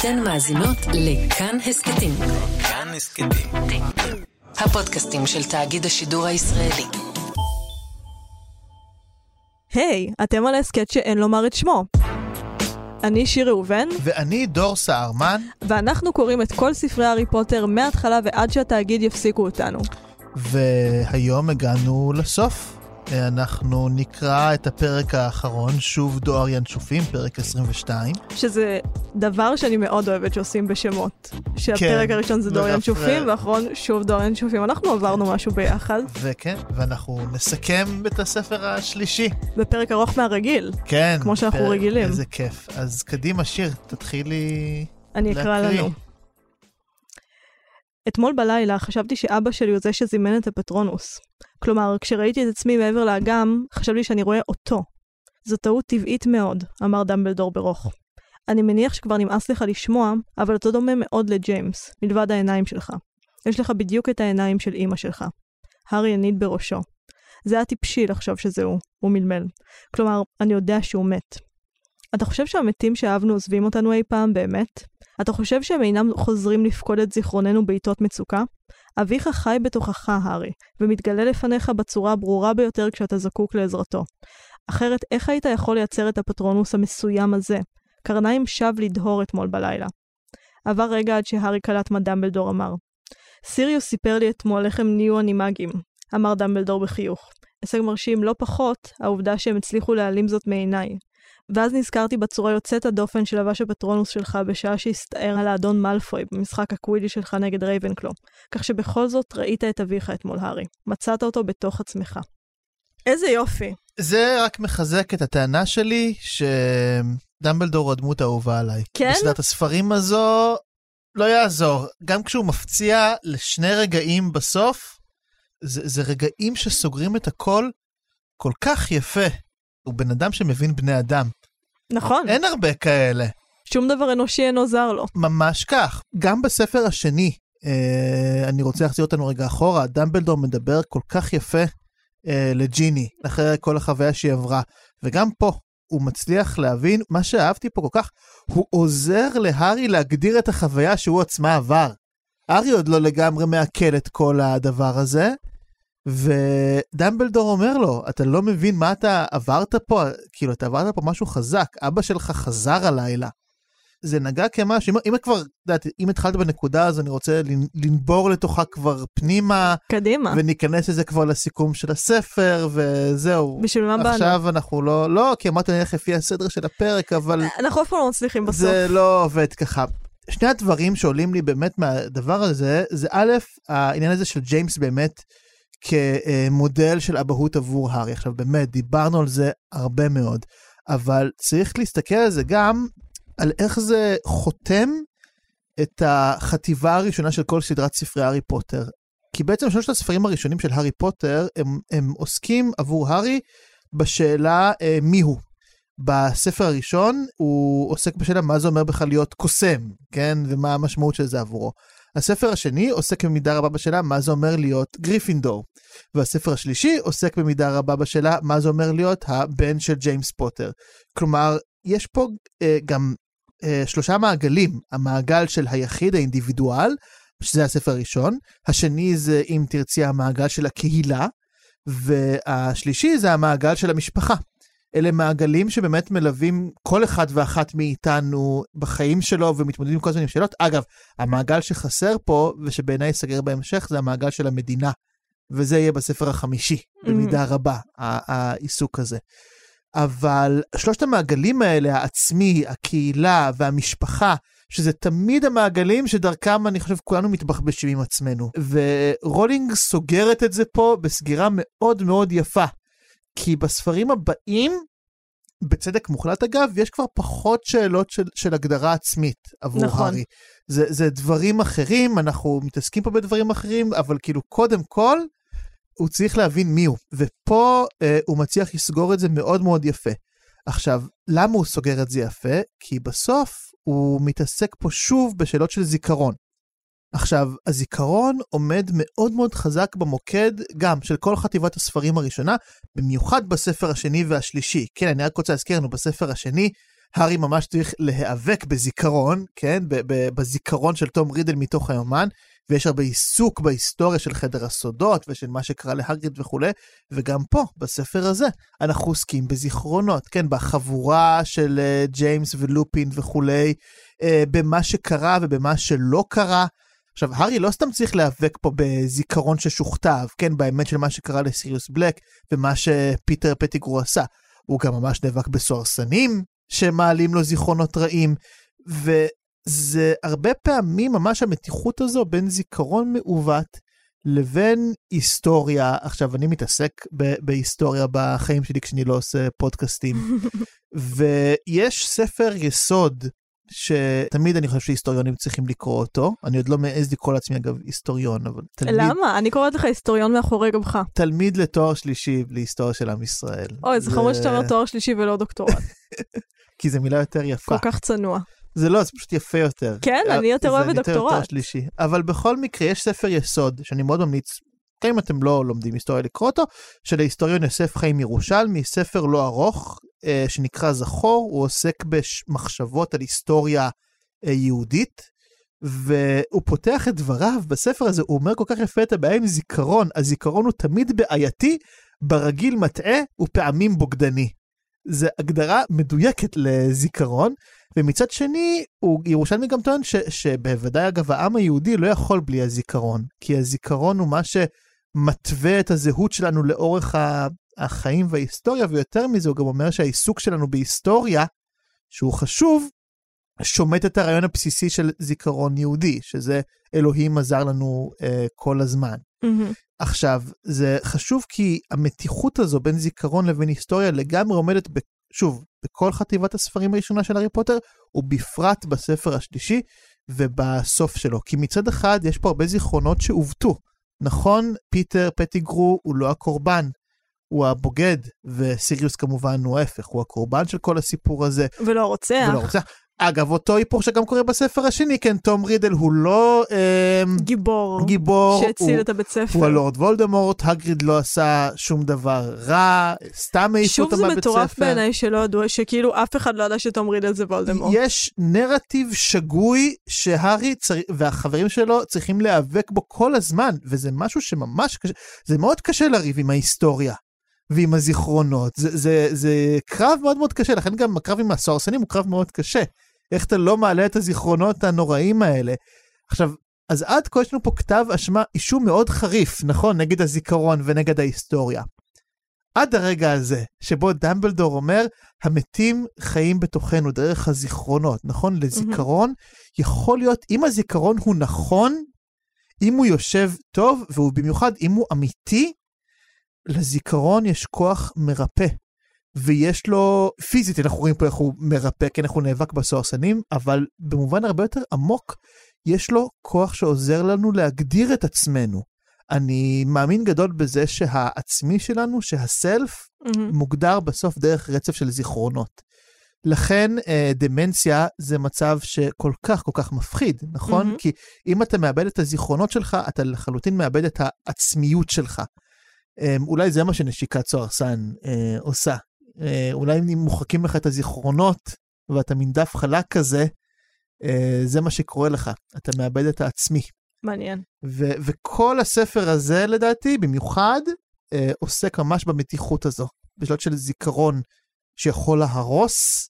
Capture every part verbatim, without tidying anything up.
אתן מאזינות לכאן הסקטים. כאן הסקטים. הפודקאסטים של תאגיד השידור הישראלי. היי, אתם על הסקט שאין לומר את שמו. אני שיר ראובן. ואני דור סהרמן. ואנחנו קוראים את כל ספרי הארי פוטר מההתחלה ועד שהתאגיד יפסיקו אותנו. והיום הגענו לסוף. אנחנו נקרא את הפרק האחרון, שוב דואר ינשופים, פרק עשרים ושתיים. שזה דבר שאני מאוד אוהבת שעושים בשמות. שהפרק כן, הראשון זה דואר ינשופים, והאחרון שוב דואר ינשופים. אנחנו עברנו משהו ביחד. וכן, ואנחנו נסכם את הספר השלישי. בפרק ארוך מהרגיל. כן. כמו שאנחנו פרק, רגילים. איזה כיף. אז קדימה שיר, תתחילי אני להקריא. אני אקרא לנו. אתמול בלילה חשבתי שאבא שלי הוא זה שזימן את הפטרונוס. כלומר, כשראיתי את עצמי מעבר לאגם, חשבתי שאני רואה אותו. זו טעות טבעית מאוד, אמר דמבלדור ברוך. אני מניח שכבר נמאס לך לשמוע, אבל אתה דומה מאוד לג'יימס, מלבד העיניים שלך. יש לך בדיוק את העיניים של אמא שלך. הארי הניד בראשו. זה היה טיפשי לחשוב שזה הוא, הוא מלמל. כלומר, אני יודע שהוא מת. אתה חושב שהמתים שאהבנו עוזבים אותנו אי פעם באמת? אתה חושב שהם אינם חוזרים לפקוד את זיכרוננו בעיתות מצוקה? אביך חי בתוכך, הארי, ומתגלה לפניך בצורה ברורה ביותר כשאתה זקוק לעזרתו. אחרת, איך היית יכול לייצר את הפטרונוס המסוים הזה? קרניים שב לדהור אתמול בלילה. עבר רגע עד שהארי קלט מה דמבלדור אמר. סיריוס סיפר לי אתמול איך הם נהיו אנימגים, אמר דמבלדור בחיוך. הישג מרשים לא פחות, העובדה שהם הצליחו להעלים זאת מעיניי. ואז נזכרתי בצורה יוצאת הדופן שלבש הפטרונוס שלך בשעה שהסתער על האדון מלפוי במשחק הקווידי שלך נגד רייבנקלו, כך שבכל זאת ראית את אביך אתמול, הארי. מצאת אותו בתוך עצמך. איזה יופי. זה רק מחזק את הטענה שלי שדמבלדור הוא הדמות האהובה עליי. כן? בשלט הספרים הזו לא יעזור. גם כשהוא מפציע לשני רגעים בסוף, זה, זה רגעים שסוגרים את הכל כל כך יפה. הוא בן אדם שמבין בני אדם. נכון. אין הרבה כאלה. שום דבר אנושי אין עוזר לו. ממש כך. גם בספר השני, אה, אני רוצה להחזיר אותנו רגע אחורה, דמבלדור מדבר כל כך יפה אה, לג'יני, אחרי כל החוויה שהיא עברה. וגם פה, הוא מצליח להבין, מה שאהבתי פה כל כך, הוא עוזר להארי להגדיר את החוויה שהוא עצמה עבר. הארי עוד לא לגמרי מעכל את כל הדבר הזה, ודמבלדור אומר לו, אתה לא מבין מה אתה עברת פה, כאילו אתה עברת פה משהו חזק, אבא שלך חזר הלילה. זה נגע כמשהו, אם, אם כבר, דעת, אם התחלת בנקודה, אז אני רוצה לנבור לתוכה כבר פנימה, קדימה. וניכנס לזה כבר לסיכום של הספר, וזהו. בשביל מה באנו? עכשיו בנו? אנחנו לא, לא, כי אמרת נלך לפי הסדר של הפרק, אבל אנחנו אף פעם לא מצליחים בסוף. זה לא עובד ככה. שני הדברים שעולים לי באמת מהדבר הזה, זה א', העניין הזה של ג'יימס באמת, כמודל של אבהות עבור הארי. עכשיו באמת, דיברנו על זה הרבה מאוד, אבל צריך להסתכל על זה גם, על איך זה חותם את החטיבה הראשונה של כל סדרת ספרי הארי פוטר. כי בעצם שלושת הספרים הראשונים של הארי פוטר, הם, הם עוסקים עבור הארי בשאלה אה, מי הוא. בספר הראשון הוא עוסק בשאלה מה זה אומר בכלל להיות קוסם, כן? ומה המשמעות של זה עבורו. הספר השני עוסק במידה רבה בשאלה מה זה אומר להיות גריפינדור. והספר השלישי עוסק במידה רבה בשאלה מה זה אומר להיות הבן של ג'יימס פוטר. כלומר, יש פה אה, גם אה, שלושה מעגלים. המעגל של היחיד, האינדיבידואל, שזה הספר הראשון. השני זה, אם תרצי, המעגל של הקהילה. והשלישי זה המעגל של המשפחה. אלה מעגלים שבאמת מלווים כל אחד ואחת מאיתנו בחיים שלו ומתמודדים כל הזמן עם שאלות. אגב, המעגל שחסר פה ושבעיניי יסגר בהמשך זה המעגל של המדינה, וזה יהיה בספר החמישי במידה רבה, העיסוק הזה. אבל שלושת המעגלים האלה, העצמי, הקהילה והמשפחה, שזה תמיד המעגלים שדרכם אני חושב כולנו מתבחבשים עם עצמנו. ורולינג סוגרת את זה פה בסגירה מאוד מאוד יפה. כי בספרים הבאים, בצדק מוחלט אגב, יש כבר פחות שאלות של, של הגדרה עצמית עבור נכון. הארי. זה, זה דברים אחרים, אנחנו מתעסקים פה בדברים אחרים, אבל כאילו קודם כל, הוא צריך להבין מיהו. ופה אה, הוא מצליח לסגור את זה מאוד מאוד יפה. עכשיו, למה הוא סוגר את זה יפה? כי בסוף הוא מתעסק פה שוב בשאלות של זיכרון. עכשיו, הזיכרון עומד מאוד מאוד חזק במוקד גם של כל חטיבת הספרים הראשונה, במיוחד בספר השני והשלישי. כן, אני רק רוצה להזכיר לנו, בספר השני הארי ממש צריך להיאבק בזיכרון, כן? בזיכרון של תום רידל מתוך היומן, ויש הרבה עיסוק בהיסטוריה של חדר הסודות, ושל מה שקרה להגריד וכו', וגם פה, בספר הזה, אנחנו עוסקים בזיכרונות, כן? בחבורה של ג'יימס ולופין וכו', במה שקרה ובמה שלא קרה. עכשיו, הארי לא סתם צריך להיאבק פה בזיכרון ששוכתב, כן? באמת של מה שקרה לסיריוס בלק, ומה שפיטר פטיגרו עשה. הוא גם ממש נאבק בסוהרסנים, שמעלים לו זיכרונות רעים, ו... זה הרבה פעמים ממש המתיחות הזו בין זיכרון מעוות לבין היסטוריה. עכשיו אני מתעסק ב- בהיסטוריה בחיים שלי כשאני לא עושה פודקאסטים, ויש ספר יסוד שתמיד אני חושב שהיסטוריונים צריכים לקרוא אותו, אני עוד לא מעז לקרוא לעצמי אגב היסטוריון, אבל תלמיד... למה? אני קוראת לך היסטוריון מאחורי גבך. תלמיד לתואר שלישי להיסטוריה של עם ישראל. אוי, זה חמוד שאתה אומר תואר שלישי ולא דוקטורט. כי זה מילה יותר יפה. כל כך צנוע. זה לא, זה פשוט יפה יותר. כן, אני יותר אוהב דוקטורט. אבל בכל מקרה, יש ספר יסוד, שאני מאוד ממליץ, אם אתם לא לומדים היסטוריה לקרוא אותו, של ההיסטוריון יוסף חיים ירושלמי, ספר לא ארוך, שנקרא זכור, הוא עוסק במחשבות על היסטוריה יהודית, והוא פותח את דבריו בספר הזה, הוא אומר כל כך יפה את הבעיה עם זיכרון, הזיכרון הוא תמיד בעייתי, ברגיל מטעה ופעמים בוגדני. זו הגדרה מדויקת לזיכרון, ומצד שני, הוא, ירושלמי גם טוען ש, שבוודאי אגב העם היהודי לא יכול בלי הזיכרון, כי הזיכרון הוא מה שמתווה את הזהות שלנו לאורך החיים וההיסטוריה, ויותר מזה הוא גם אומר שהעיסוק שלנו בהיסטוריה, שהוא חשוב, שומט את הרעיון הבסיסי של זיכרון יהודי, שזה אלוהים עזר לנו אה, כל הזמן. Mm-hmm. עכשיו, זה חשוב כי המתיחות הזו בין זיכרון לבין היסטוריה לגמרי עומדת בכל, שוב, בכל חטיבת הספרים הראשונה של הארי פוטר, ובפרט בספר השלישי ובסוף שלו. כי מצד אחד יש פה הרבה זיכרונות שעובטו. נכון, פיטר פטיגרו הוא לא הקורבן, הוא הבוגד, וסיריוס כמובן הוא ההפך, הוא הקורבן של כל הסיפור הזה. ולא רוצח. ולא רוצח. אגב, אותו היפוך שגם קורה בספר השני, כן, תום רידל הוא לא... אה, גיבור. גיבור. שהציל הוא, את הבית ספר. הוא הלורד וולדמורט, הגריד לא עשה שום דבר רע, סתם העישו אותם בבית ספר. שוב, זה מטורף בעיניי שלא ידוע, שכאילו אף אחד לא ידע שתום רידל זה וולדמורט. יש נרטיב שגוי שהארי צר... והחברים שלו צריכים להיאבק בו כל הזמן, וזה משהו שממש קשה, זה מאוד קשה לריב עם ההיסטוריה. ועם הזיכרונות, זה, זה, זה קרב מאוד מאוד קשה, לכן גם הקרב עם הסוהרסנים הוא קרב מאוד קשה, איך אתה לא מעלה את הזיכרונות הנוראים האלה. עכשיו, אז עד כה יש לנו פה כתב אשמה, אישום מאוד חריף, נכון, נגד הזיכרון ונגד ההיסטוריה. עד הרגע הזה, שבו דמבלדור אומר, המתים חיים בתוכנו דרך הזיכרונות, נכון? לזיכרון, mm-hmm. יכול להיות, אם הזיכרון הוא נכון, אם הוא יושב טוב, והוא במיוחד, אם הוא אמיתי, לזיכרון יש כוח מרפא, ויש לו, פיזית אנחנו רואים פה איך הוא מרפא, כן, איך הוא נאבק בסוהרסנים, אבל במובן הרבה יותר עמוק, יש לו כוח שעוזר לנו להגדיר את עצמנו. אני מאמין גדול בזה שהעצמי שלנו, שהסלף, mm-hmm. מוגדר בסוף דרך רצף של זיכרונות. לכן דמנציה זה מצב שכל כך כל כך מפחיד, נכון? Mm-hmm. כי אם אתה מאבד את הזיכרונות שלך, אתה לחלוטין מאבד את העצמיות שלך. אולי זה מה שנשיקת סוהרסן אה, עושה. אה, אולי אם מוחקים לך את הזיכרונות, ואתה מן דף חלק כזה, אה, זה מה שקורה לך. אתה מאבד את העצמי. מעניין. ו- וכל הספר הזה, לדעתי, במיוחד, אה, עוסק ממש במתיחות הזו. בשלט של זיכרון שיכול להרוס,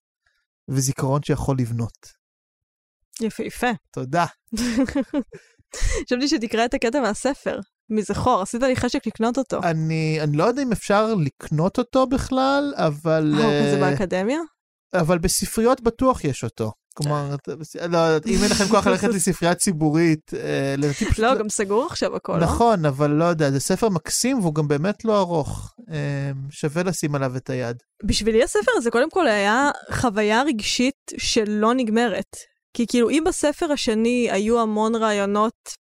וזיכרון שיכול לבנות. יפה, יפה. תודה. חשבתי שתקרא את הקטע מהספר. מזכור, עשית לי חשק לקנות אותו. אני, אני לא יודע אם אפשר לקנות אותו בכלל, אבל... אה, זה באקדמיה? אבל בספריות בטוח יש אותו. כלומר, אם אין לכם כוח ללכת לספרייה ציבורית... לא, גם סגור עכשיו הכל. נכון, אבל לא יודע, זה ספר מקסים, והוא גם באמת לא ארוך. שווה לשים עליו את היד. בשבילי הספר הזה קודם כל היה חוויה רגשית שלא נגמרת. כי כאילו, אם בספר השני היו המון רעיונות...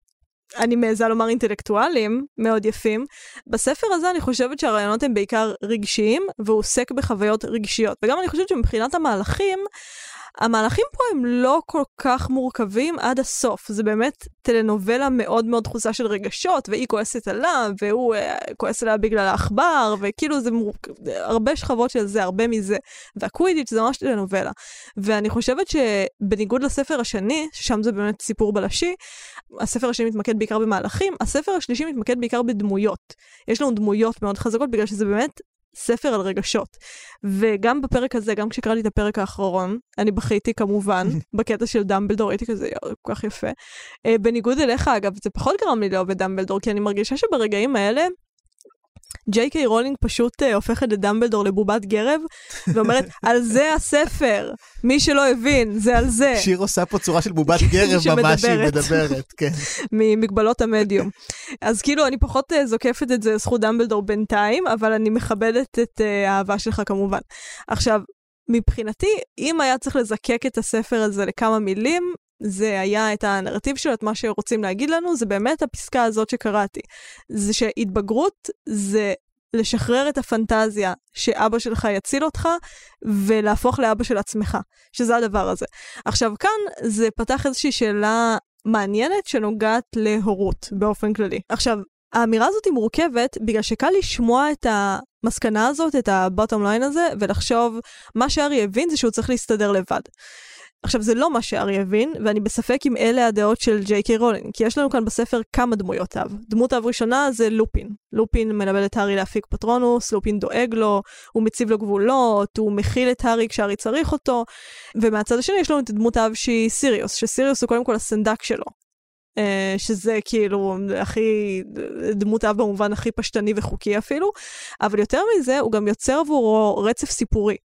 אני מעזה לומר אינטלקטואלים מאוד יפים. בספר הזה אני חושבת שהרעיונות הם בעיקר רגשיים, והוא עוסק בחוויות רגשיות. וגם אני חושבת שמבחינת המהלכים, המהלכים פה הם לא כל כך מורכבים עד הסוף, זה באמת טלנובלה מאוד מאוד תחוסה של רגשות, והיא כועסת עליו, והוא כועס עליה בגלל האחבר, וכאילו זה מור... הרבה שכבות של זה, הרבה מזה, והקווידיץ' זה ממש טלנובלה, ואני חושבת שבניגוד לספר השני, ששם זה באמת סיפור בלשי, הספר השני מתמקד בעיקר במהלכים, הספר השלישי מתמקד בעיקר בדמויות, יש לנו דמויות מאוד חזקות, בגלל שזה באמת ספר על רגשות. וגם בפרק הזה, גם כשקראתי את הפרק האחרון, אני בכיתי כמובן, בקטע של דמבלדור, הייתי כזה, כל כך יפה. בניגוד אליך, אגב, זה פחות גרם לי לאהוב את דמבלדור, כי אני מרגישה שברגעים האלה, ג'יי קיי רולינג פשוט הופכת את דמבלדור לבובת גרב, ואומרת, על זה הספר, מי שלא הבין, זה על זה. שיר עושה פה צורה של בובת גרב, ממש היא מדברת, כן. ממגבלות המדיום. אז כאילו, אני פחות זוקפת את זה זכות דמבלדור בינתיים, אבל אני מכבדת את האהבה שלך כמובן. עכשיו, מבחינתי, אם היה צריך לזקק את הספר הזה לכמה מילים, זה היה את הנרטיב שלו, את מה שרוצים להגיד לנו, זה באמת הפסקה הזאת שקראתי. זה שהתבגרות זה לשחרר את הפנטזיה שאבא שלך יציל אותך, ולהפוך לאבא של עצמך, שזה הדבר הזה. עכשיו כאן זה פתח איזושהי שאלה מעניינת שנוגעת להורות באופן כללי. עכשיו, האמירה הזאת היא מורכבת בגלל שקל לשמוע את המסקנה הזאת, את ה-bottom line הזה, ולחשוב מה שהארי הבין זה שהוא צריך להסתדר לבד. עכשיו, זה לא מה שהארי הבין, ואני בספק אם אלה הדעות של ג'יי קיי רולינג, כי יש לנו כאן בספר כמה דמויות אב. דמות אב ראשונה זה לופין. לופין מלמד את הארי להפיק פטרונוס, לופין דואג לו, הוא מציב לו גבולות, הוא מכיל את הארי כשהארי צריך אותו, ומהצד השני יש לנו את דמות אב שהיא סיריוס, שסיריוס הוא קודם כל הסנדק שלו, שזה כאילו הכי דמות אב במובן הכי פשטני וחוקי אפילו, אבל יותר מזה הוא גם יוצר עבורו רצף סיפורי.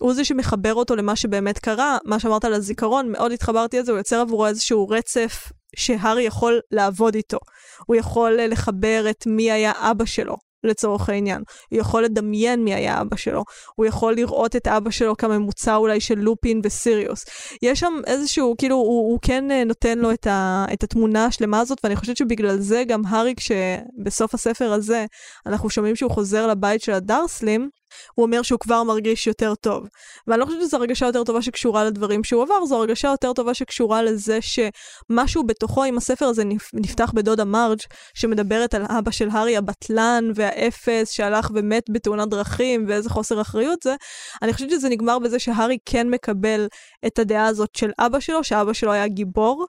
הוא זה שמחבר אותו למה שבאמת קרה, מה שאמרת על הזיכרון, מאוד התחברתי את זה, הוא יוצר עבורו איזשהו רצף שהארי יכול לעבוד איתו. הוא יכול לחבר את מי היה אבא שלו, לצורך העניין. הוא יכול לדמיין מי היה אבא שלו. הוא יכול לראות את אבא שלו כממוצע אולי של לופין וסיריוס. יש שם איזשהו, כאילו, הוא, הוא כן נותן לו את, ה, את התמונה השלמה הזאת, ואני חושבת שבגלל זה גם הארי, כשבסוף הספר הזה אנחנו שומעים שהוא חוזר לבית של הדרסלים, הוא אומר שהוא כבר מרגיש יותר טוב. ואני לא חושבת שזו הרגשה יותר טובה שקשורה לדברים שהוא עבר, זו הרגשה יותר טובה שקשורה לזה שמשהו בתוכו עם הספר הזה נפתח בדודה מרג' שמדברת על אבא של הארי, הבטלן והאפס שהלך ומת בתאונת דרכים, ואיזה חוסר אחריות זה. אני חושבת שזה נגמר בזה שהארי כן מקבל את הדעה הזאת של אבא שלו, שאבא שלו היה גיבור,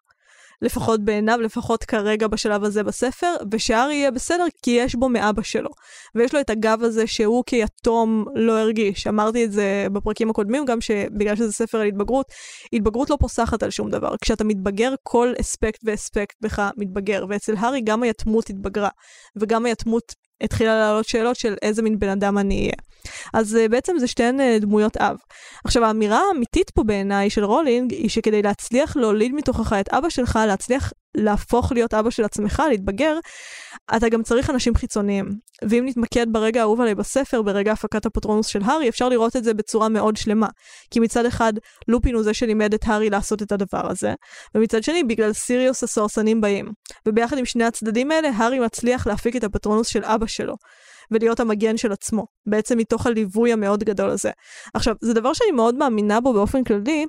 לפחות בעיניו, לפחות כרגע בשלב הזה בספר, ושהארי יהיה בסדר כי יש בו מאבא שלו. ויש לו את הגב הזה שהוא כיתום לא הרגיש. אמרתי את זה בפרקים הקודמים, גם שבגלל שזה ספר על התבגרות, התבגרות לא פוסחת על שום דבר. כשאתה מתבגר, כל אספקט ואספקט בך מתבגר. ואצל הארי גם היתמות התבגרה, וגם היתמות התחילה לעלות שאלות של איזה מין בן אדם אני אהיה. אז בעצם זה שתיהן דמויות אב. עכשיו, האמירה האמיתית פה בעיניי של רולינג, היא שכדי להצליח להוליד מתוכך את אבא שלך, להצליח להפוך להיות אבא של עצמך, להתבגר, אתה גם צריך אנשים חיצוניים. ואם נתמקד ברגע האהוב עלי בספר, ברגע הפקת הפטרונוס של הארי, אפשר לראות את זה בצורה מאוד שלמה. כי מצד אחד, לופין הוא זה שלימד את הארי לעשות את הדבר הזה, ומצד שני, בגלל סיריוס הסורסנים באים. וביחד עם שני הצדדים האלה, הארי מצליח להפיק את הפטרונוס של אבא שלו. ולהיות המגן של עצמו, בעצם מתוך הליווי המאוד גדול הזה. עכשיו, זה דבר שאני מאוד מאמינה בו באופן כללי,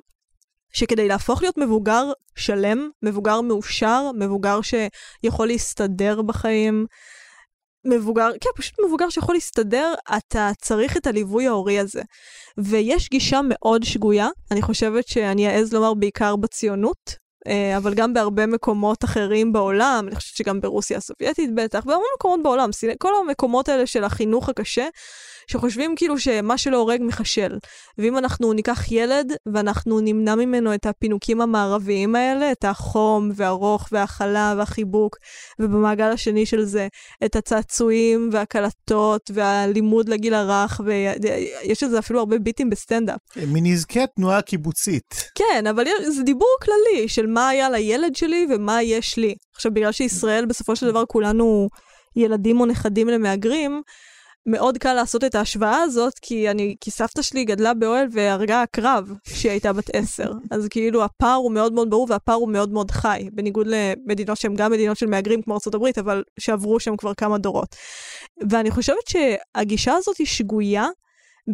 שכדי להפוך להיות מבוגר שלם, מבוגר מאושר, מבוגר שיכול להסתדר בחיים, מבוגר, כן, פשוט מבוגר שיכול להסתדר, אתה צריך את הליווי ההורי הזה. ויש גישה מאוד שגויה, אני חושבת שאני אעז לומר בעיקר בציונות, אבל גם בהרבה מקומות אחרים בעולם, אני חושבת שגם ברוסיה הסובייטית בטח, והמון מקומות בעולם, כל המקומות האלה של החינוך הקשה, שחושבים כאילו שמה שלא הורג מחשל. ואם אנחנו ניקח ילד, ואנחנו נמנע ממנו את הפינוקים המערביים האלה, את החום והרוך והאכלה והחיבוק, ובמעגל השני של זה, את הצעצועים והקלטות, והלימוד לגיל הרך, ויש לזה אפילו הרבה ביטים בסטנדאפ. מנזקי תנועה קיבוצית. כן, אבל זה דיבור כללי, של מה היה לילד שלי ומה יש לי. עכשיו, בגלל שישראל בסופו של דבר כולנו ילדים או נכדים למאגרים, מאוד קל לעשות את ההשוואה הזאת, כי, אני, כי סבתא שלי גדלה באוהל והרגה הקרב כשהיא הייתה בת עשר. אז כאילו הפער הוא מאוד מאוד ברור, והפער הוא מאוד מאוד חי, בניגוד למדינות שהן גם מדינות של מאגרים כמו ארצות הברית, אבל שעברו שם כבר כמה דורות. ואני חושבת שהגישה הזאת היא שגויה,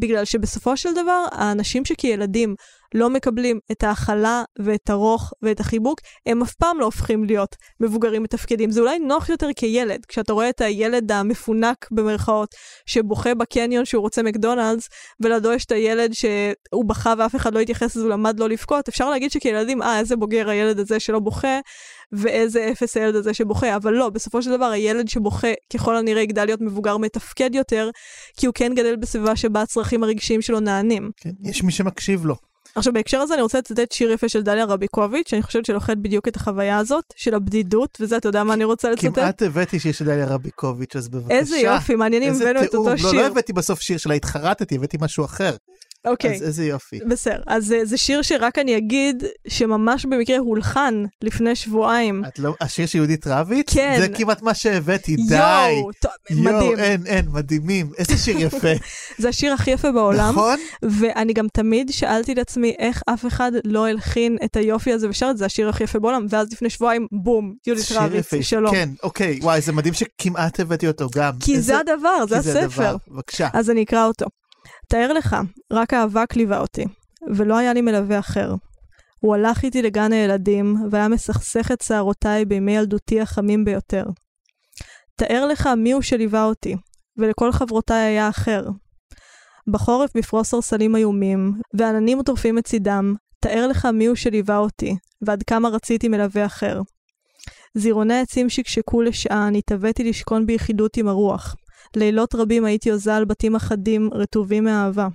בגלל שבסופו של דבר, האנשים שכילדים לא מקבלים את ההכלה ואת הרוך ואת החיבוק, הם אף פעם לא הופכים להיות מבוגרים מתפקדים. זה אולי נוח יותר כילד, כשאתה רואה את הילד המפונק במרכאות, שבוכה בקניון שהוא רוצה מקדונלדס, ולדו יש את הילד שהוא בכה ואף אחד לא התייחס, אז הוא למד לא לבכות. אפשר להגיד שכילדים, אה, איזה בוגר הילד הזה שלא בוכה, ואיזה אפס הילד הזה שבוכה, אבל לא, בסופו של דבר הילד שבוכה ככל הנראה יגדל להיות מבוגר מתפקד יותר, כי הוא כן גדל בסביבה שבה הצרכים הרגשיים שלו נענים. כן, יש מי שמקשיב לו. עכשיו בהקשר הזה אני רוצה לצטט שיר יפה של דליה רביקוביץ', שאני חושבת שלוחד בדיוק את החוויה הזאת של הבדידות, וזה אתה יודע מה אני רוצה לצטט? כמעט הבאתי שיר של דליה רביקוביץ', אז בבקשה. איזה יופי, מעניינים הבאנו את אותו שיר. לא, לא הבאתי בסוף שיר שלה, התחרטתי, הבאתי משהו אחר. אוקיי. אז איזה יופי. בסדר, אז זה שיר שרק אני אגיד שממש במקרה הולחן לפני שבועיים. את לא, השיר של יהודית רביץ? כן. זה כמעט מה שהבאתי, די. יואו, מדהים. אין, אין, מדהימים. איזה שיר יפה. זה השיר הכי יפה בעולם. נכון. ואני גם תמיד שאלתי לעצמי איך אף אחד לא הלחין את היופי הזה ושר את זה השיר הכי יפה בעולם, ואז לפני שבועיים, בום, יהודית רביץ, שלום. כן, אוקיי, וואי, זה מדהים שכמעט הבאתי אותו גם. כי זה הדבר, זה הספר. בבקשה. אז אני אקרא אותו. תאר לך, רק האבק ליווה אותי, ולא היה לי מלווה אחר. הוא הלך איתי לגן הילדים, והיה מסכסך את שערותיי בימי ילדותי החמים ביותר. תאר לך מיהו שליווה אותי, ולכל חברותיי היה אחר. בחורף בפרוס הרסלים איומים, ועננים וטורפים מצידם, תאר לך מיהו שליווה אותי, ועד כמה רציתי מלווה אחר. זירוני עצים שקשקו לשעה, נתאבתי לשכון ביחידות עם הרוח. לילות רבים הייתי עוזה על בתים אחדים רטובים מאהבה.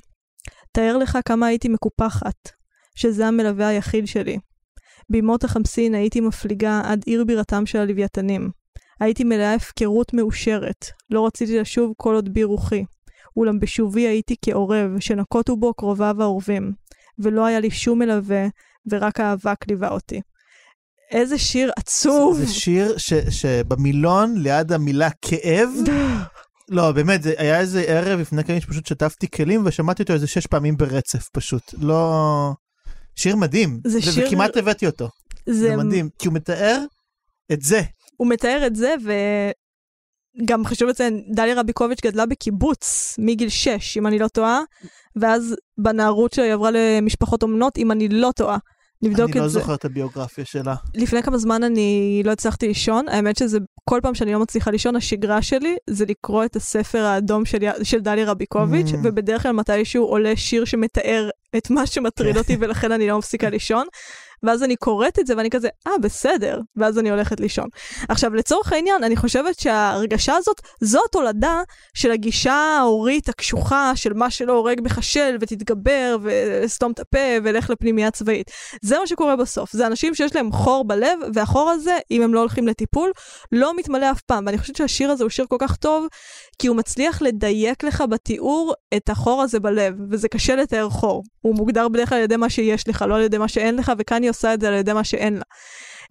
תאר לך כמה הייתי מקופחת, שזה המלווה היחיד שלי. בימות החמסין הייתי מפליגה עד עיר בירתם של הלוויתנים. הייתי מלאה הפקרות מאושרת, לא רציתי לשוב כל עוד בי רוחי. אולם בשובי הייתי כעורב שנקוטו בו קרוביו העורבים, ולא היה לי שום מלווה ורק האבק ליווה אותי. איזה שיר עצוב. זה, זה שיר ש, שבמילון ליד המילה כאב... לא, באמת, זה היה איזה ערב לפני כלים שפשוט שטפתי כלים ושמעתי אותו איזה שש פעמים ברצף פשוט. לא... שיר מדהים. זה שיר... וכמעט הבאתי אותו. זה מדהים, כי הוא מתאר את זה. הוא מתאר את זה ו... גם חשוב לציין, דליה רביקוביץ' גדלה בקיבוץ מגיל שש, אם אני לא טועה, ואז בנערות שלה היא עברה למשפחות אומנות, אם אני לא טועה. נבדוק את זה. אני לא זוכרת את הביוגרפיה שלה. לפני כמה זמן אני לא הצלחתי לישון, האמת שזה כל פעם שאני לא מצליחה לישון, השגרה שלי זה לקרוא את הספר האדום של, של דליה רביקוביץ', mm. ובדרך כלל מתישהו עולה שיר שמתאר את מה שמטריד אותי, ולכן אני לא מפסיקה לישון, ואז אני קוראת את זה ואני כזה, אה, בסדר, ואז אני הולכת לישון. עכשיו, לצורך העניין, אני חושבת שההרגשה הזאת, זאת הולדה של הגישה ההורית הקשוחה, של מה שלא הורג בחשל ותתגבר וסתום את הפה ולך לפנימיה צבאית. זה מה שקורה בסוף. זה אנשים שיש להם חור בלב, והחור הזה, אם הם לא הולכים לטיפול, לא מתמלא אף פעם. ואני חושבת שהשיר הזה הוא שיר כל כך טוב, כי הוא מצליח לדייק לך בתיאור את החור הזה בלב, וזה קשה לתאר חור. הוא מוגדר בדרך כלל על ידי מה שיש לך, לא על ידי מה שאין לך, וכאן היא עושה את זה על ידי מה שאין לה.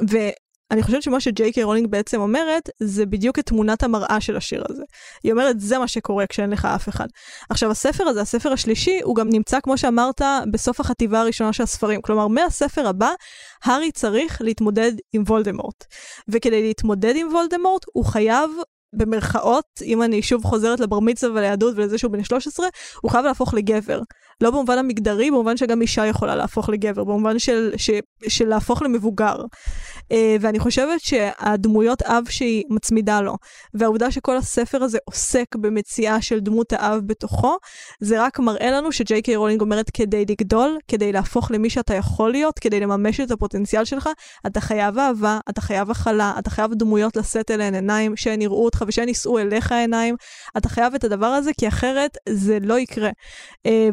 ואני חושבת שמה שג'יי קיי רולינג בעצם אומרת, זה בדיוק את תמונת המראה של השיר הזה. היא אומרת, זה מה שקורה כשאין לך אף אחד. עכשיו, הספר הזה, הספר השלישי, הוא גם נמצא, כמו שאמרת, בסוף החטיבה הראשונה של הספרים. כלומר, מהספר הבא, הארי צריך להתמודד עם וולדמורט. וכדי להתמודד עם וולדמורט, הוא חייב... במרכאות, אם אני שוב חוזרת לבר מצווה וליהדות ולזה שהוא בן שלוש עשרה, הוא חייב להפוך לגבר. לא במובן המגדרי, במובן שגם אישה יכולה להפוך לגבר, במובן של, ש, של להפוך למבוגר. ואני חושבת שהדמויות אב שהיא מצמידה לו, והעובדה שכל הספר הזה עוסק במציאה של דמות האב בתוכו, זה רק מראה לנו שג'יי קיי רולינג אומרת, כדי לגדול, כדי להפוך למי שאתה יכול להיות, כדי לממש את הפוטנציאל שלך, אתה חייב אהבה, אתה חייב הכלה, אתה חייב דמויות לשאת אליהן עיניים, שהן יראו אותך ושהן יישאו אליך העיניים, אתה חייב את הדבר הזה, כי אחרת זה לא יקרה.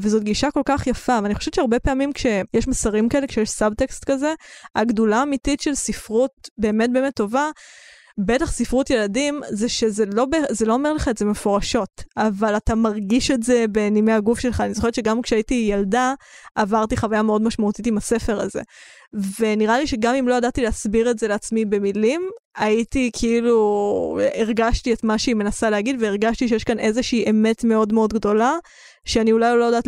וזאת גישה כל כך יפה, ואני חושבת שהרבה פעמים כשיש מסרים כאלה, כשיש סאבטקסט כזה, הגדולה האמיתית של ספרות באמת באמת טובה, בטח ספרות ילדים, זה שזה לא, זה לא אומר לך את זה מפורשות, אבל אתה מרגיש את זה בנימי הגוף שלך. אני זוכרת שגם כשהייתי ילדה, עברתי חוויה מאוד משמעותית עם הספר הזה. ונראה לי שגם אם לא ידעתי להסביר את זה לעצמי במילים, הייתי כאילו, הרגשתי את מה שהיא מנסה להגיד, והרגשתי שיש כאן איזושהי אמת מאוד מאוד גדולה, שאני אולי לא יודעת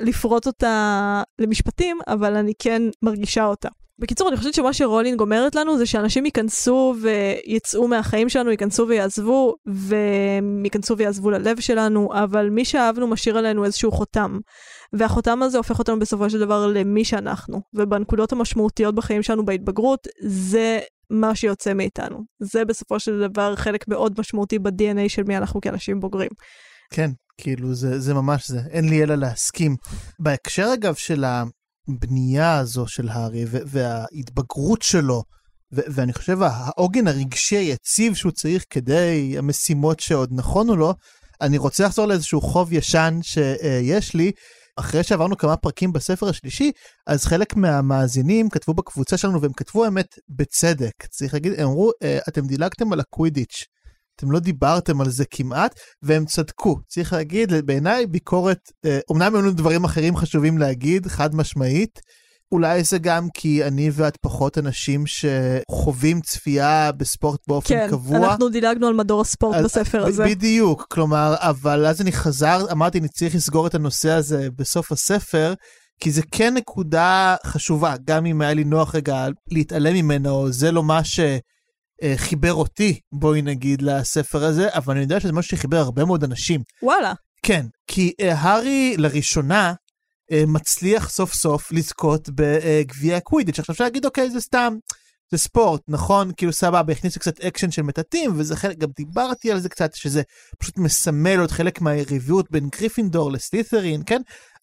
לפרוט אותה למשפטים, אבל אני כן מרגישה אותה. בקיצור, אני חושבת שמה שרולינג אומרת לנו זה שאנשים ייכנסו ויצאו מהחיים שלנו, ייכנסו ויעזבו, וייכנסו ויעזבו ללב שלנו, אבל מי שאהבנו משאיר עלינו איזשהו חותם. והחותם הזה הופך אותנו בסופו של דבר למי שאנחנו. ובנקודות המשמעותיות בחיים שלנו בהתבגרות, זה מה שיוצא מאיתנו. זה בסופו של דבר חלק מאוד משמעותי ב-די אן איי של מי אנחנו כאנשים בוגרים. כן, כאילו זה, זה ממש זה. אין לי אלא להסכים. בהקשר אגב של ה... בנייה הזו של הארי וההתבגרות שלו, ואני חושב העוגן הרגשי היציב שהוא צריך כדי המשימות שעוד נכונו לו, אני רוצה לחזור לאיזשהו חוב ישן שיש לי, אחרי שעברנו כמה פרקים בספר השלישי, אז חלק מהמאזינים כתבו בקבוצה שלנו, והם כתבו האמת בצדק, צריך להגיד, הם אמרו, אתם דילגתם על הקווידיץ', אתם לא דיברתם על זה כמעט, והם צדקו. צריך להגיד, בעיניי ביקורת, אומנם היו דברים אחרים חשובים להגיד, חד משמעית, אולי זה גם כי אני ואת פחות אנשים שחווים צפייה בספורט באופן כן, קבוע. כן, אנחנו דילגנו על מדור הספורט אז, בספר ב- הזה. בדיוק, כלומר, אבל אז אני חזר, אמרתי, אני צריך לסגור את הנושא הזה בסוף הספר, כי זה כן נקודה חשובה, גם אם היה לי נוח רגע להתעלם ממנו, זה לא מה ש... חיבר אותי, בואי נגיד, לספר הזה, אבל אני יודע שזה משהו שחיבר הרבה מאוד אנשים. וואלה. כן, כי הארי לראשונה מצליח סוף סוף לזכות בגביע הקווידיץ', שעכשיו שאני אגיד, אוקיי, זה סתם, זה ספורט, נכון? כאילו סבבה, הכניסו קצת אקשן של מטאטים, וזה חלק, גם דיברתי על זה קצת, שזה פשוט מסמל עוד חלק מהריביות בין גריפינדור לסלית'רין, כן?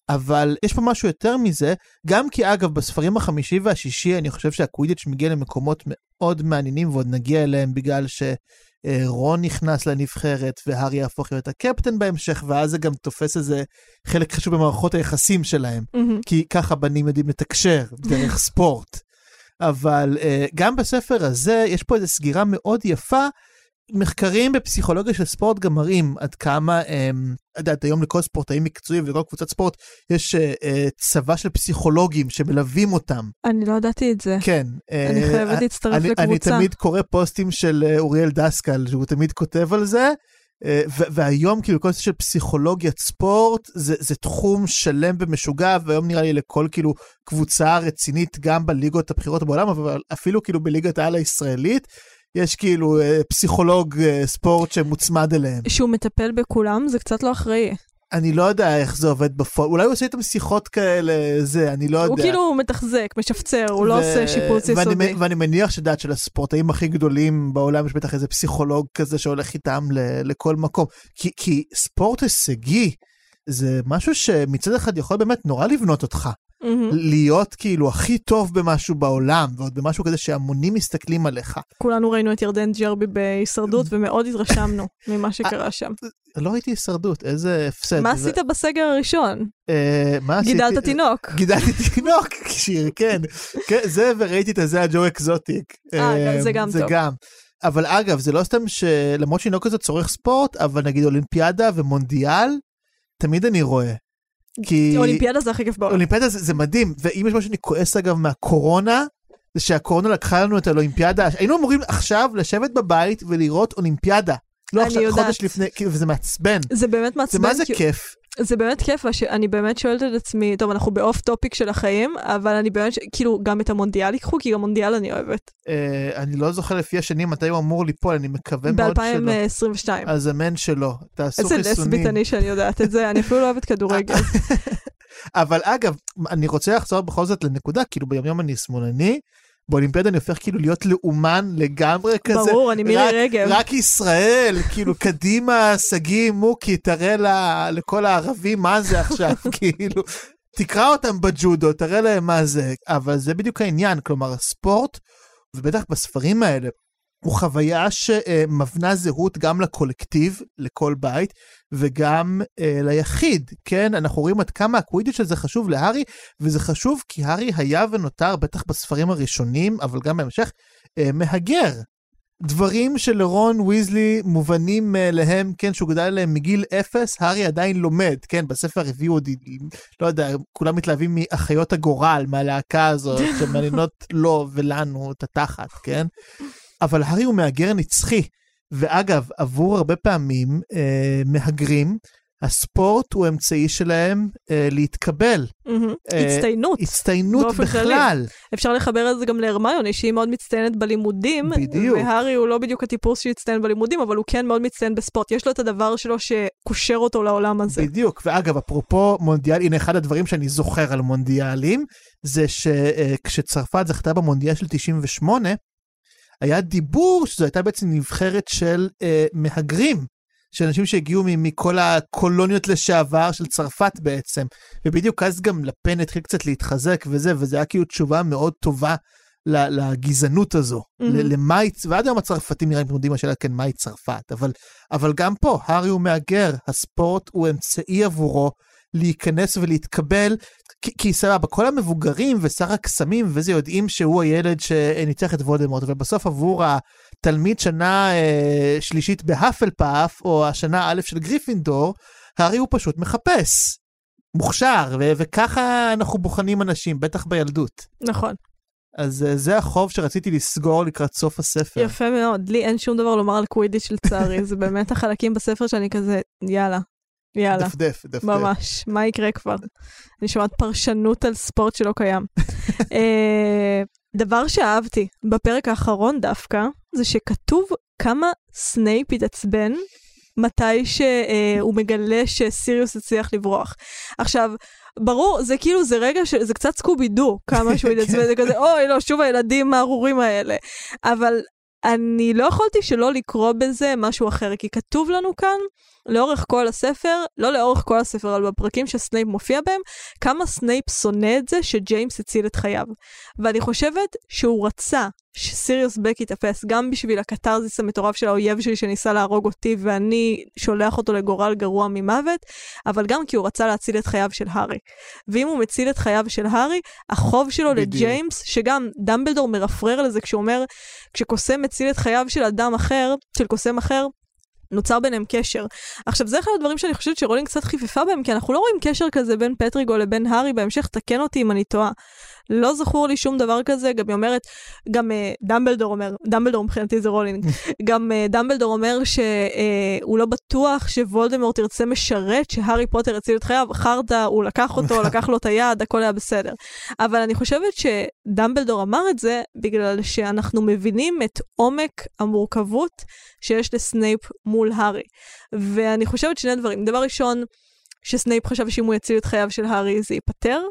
אבל יש פה משהו יותר מזה, גם כי אגב בספרים החמישי והשישי אני חושב שהקווידיץ' מגיע למקומות מאוד מעניינים ועוד נגיע אליהם בגלל שרון נכנס לנבחרת והארי יהפוך להיות הקפטן בהמשך ואז זה גם תופס איזה חלק חשוב במערכות היחסים שלהם, mm-hmm. כי ככה בנים יודעים לתקשר דרך ספורט, אבל גם בספר הזה יש פה איזו סגירה מאוד יפה, מחקרים בפסיכולוגיה של ספורט גם מראים עד כמה, עד היום לכל ספורטאים מקצועיים ולכל קבוצת ספורט, יש צבא של פסיכולוגים שמלווים אותם. אני לא ידעתי את זה. כן. אני חייבת להצטרף לקבוצה. אני תמיד קורא פוסטים של אוריאל דסקל, שהוא תמיד כותב על זה, והיום כאילו כל ספורט של פסיכולוגיית ספורט, זה תחום שלם ומשוגע, והיום נראה לי לכל כאילו קבוצה רצינית, גם בליגות הבכירות בעולם, אבל אפילו כאילו בליגת העל הישראלית, יש כאילו פסיכולוג ספורט שמוצמד אליהם. שהוא מטפל בכולם, זה קצת לא אחראי. אני לא יודע איך זה עובד בפועל, אולי הוא עושה איתם שיחות כאלה, זה, אני לא יודע. הוא כאילו מתחזק, משפצר, הוא לא עושה שיפוץ יסודי. ואני מניח שדעת של הספורטאים הכי גדולים בעולם, יש בטח איזה פסיכולוג כזה שהולך איתם לכל מקום. כי ספורט הישגי, זה משהו שמצד אחד יכול באמת נורא לבנות אותך. Mm-hmm. להיות כאילו הכי טוב במשהו בעולם, ועוד במשהו כזה שהמונים מסתכלים עליך. כולנו ראינו את ירדן ג'רבי בהישרדות, ומאוד התרשמנו ממה שקרה שם. לא הייתי הישרדות, איזה הפסד. מה עשית בסגר הראשון? גידלת תינוק. גידלתי תינוק, שיר, כן. זה וראיתי את הזה הג'ו אקזוטיק. אה, זה גם טוב. זה גם. אבל אגב, זה לא סתם שלמרות שתינוק הזה צורך ספורט, אבל נגיד אולימפיאדה ומונדיאל, תמיד אני רואה. כי... אולימפיאדה זה הכי כיף בעולם. אולימפיאדה זה, זה מדהים, ואם יש משהו שאני כועס אגב מהקורונה, זה שהקורונה לקחה לנו את האולימפיאדה, היינו אמורים עכשיו לשבת בבית ולראות אולימפיאדה, לא עכשיו יודעת. חודש לפני, וזה מעצבן. זה באמת מעצבן. זה מה זה כי... כיף? זה באמת כיף, אני באמת שואלת את עצמי, טוב, אנחנו באוף טופיק של החיים, אבל אני באמת, כאילו, גם את המונדיאל יקחו, כי גם מונדיאל אני אוהבת. אני לא זוכר לפי השנים, מתי הוא אמור ליפול, אני מקווה מאוד שלא. ב-אלפיים עשרים ושתיים. אז אמן שלא, תעשו חיסונים. איזה לסבית אני שאני יודעת את זה, אני אפילו לא אוהבת כדורגל. אבל אגב, אני רוצה לחזור בכל זאת לנקודה, כאילו ביומיום אני שמאלני, באולימפיאדה אני הופך כאילו להיות לאומן לגמרי כזה. ברור, אני מירי רגב. רק ישראל, כאילו קדימה, סגי, מוקי, תראה לה, לכל הערבים מה זה עכשיו, כאילו. תקרא אותם בג'ודו, תראה להם מה זה. אבל זה בדיוק העניין, כלומר הספורט, ובטח בספרים האלה, הוא חוויה שמבנה זהות גם לקולקטיב, לכל בית, וגם ליחיד, כן? אנחנו רואים עד כמה הקווידיץ' הזה חשוב להארי, וזה חשוב כי הארי היה ונותר, בטח בספרים הראשונים, אבל גם בהמשך, מהגר. דברים שלרון ויזלי מובנים מאליהם, כן, שהוא גדל עליהם מגיל אפס, הארי עדיין לומד, כן, בספר הרביעי עוד, לא יודע, כולם מתלהבים מאחיות הגורל, מהלהקה הזאת, שמעניינות לו ולנו את התחת, כן? אבל הארי הוא מהגר נצחי, ואגב, עבור הרבה פעמים אה, מהגרים, הספורט הוא אמצעי שלהם אה, להתקבל. Mm-hmm. אה, הצטיינות. הצטיינות בכלל. אפשר לחבר את זה גם להרמיוני, שהיא מאוד מצטיינת בלימודים. בדיוק. והארי הוא לא בדיוק הטיפוס שהצטיין בלימודים, אבל הוא כן מאוד מצטיין בספורט. יש לו את הדבר שלו שקושר אותו לעולם הזה. בדיוק. ואגב, אפרופו מונדיאל, הנה אחד הדברים שאני זוכר על מונדיאלים, זה שכשצרפת זכתה במונדיאל של תשעים ושמונה, היה דיבור שזו הייתה בעצם נבחרת של אה, מהגרים. של אנשים שהגיעו מכל הקולוניות לשעבר של צרפת בעצם, ובדיוק אז גם לפן התחיל קצת להתחזק וזה, וזה היה כאילו תשובה מאוד טובה לגזענות הזו, mm-hmm. למה, ועד היום הצרפתים נראים יודעים השאלה, כן, מהי צרפת, אבל, אבל גם פה, הארי הוא מאגר, הספורט הוא אמצעי עבורו, להיכנס ולהתקבל, כי, כי סבבה, כל המבוגרים ושר הקסמים וזה יודעים שהוא הילד שניצח את וולדמורט, ובסוף עבור התלמיד שנה אה, שלישית בהפלפאף, או השנה א' של גריפינדור, הארי הוא פשוט מחפש, מוכשר, ו- וככה אנחנו בוחנים אנשים, בטח בילדות. נכון. אז זה החוב שרציתי לסגור לקראת סוף הספר. יפה מאוד, לי אין שום דבר לומר על קווידיץ' לצערי, זה באמת החלקים בספר שאני כזה, יאללה. יאללה, דפדף, דפדף. ממש, מה יקרה כבר? אני שומעת פרשנות על ספורט שלא קיים. דבר שאהבתי בפרק האחרון דווקא, זה שכתוב כמה סנייפ התעצבן, מתי שהוא מגלה שסיריוס הצליח לברוח. עכשיו, ברור, זה כאילו, זה רגע, ש... זה קצת סקובידו, כמה שהוא התעצבן, זה כזה, אוי, לא, שוב הילדים הארורים האלה. אבל אני לא יכולתי שלא לקרוא בזה משהו אחר, כי כתוב לנו כאן, לאורך כל הספר, לא לאורך כל הספר, אבל בפרקים שסנייפ מופיע בהם, כמה סנייפ שונא את זה שג'יימס הציל את חייו. ואני חושבת שהוא רצה שסיריוס בק יתאפס, גם בשביל הקטרזיס המטורף של האויב שלי שניסה להרוג אותי, ואני שולח אותו לגורל גרוע ממוות, אבל גם כי הוא רצה להציל את חייו של הארי. ואם הוא מציל את חייו של הארי, החוב שלו לג'יימס, שגם דמבלדור מרפרר לזה כשהוא אומר, כשקוסם מציל את חייו של אדם אחר, של קוסם אחר, נוצר ביניהם קשר. עכשיו, זה אחד הדברים שאני חושבת שרולינג קצת חיפפה בהם, כי אנחנו לא רואים קשר כזה בין פטריגו לבין הארי, בהמשך תקן אותי אם אני טועה. לא זכור לי שום דבר כזה, גם היא אומרת, גם uh, דמבלדור אומר, דמבלדור מבחינתי זה רולינג, גם uh, דמבלדור אומר שהוא uh, לא בטוח שוולדמורט ירצה משרת, שהארי פוטר הציל את חייו, חרדה, הוא לקח אותו, לקח לו את היד, הכל היה בסדר. אבל אני חושבת שדמבלדור אמר את זה, בגלל שאנחנו מבינים את עומק המורכבות שיש לסנייפ מול הארי. ואני חושבת שני דברים. דבר ראשון, שסנייפ חשב שאם הוא יציל את חייו של הארי, זה ייפטר,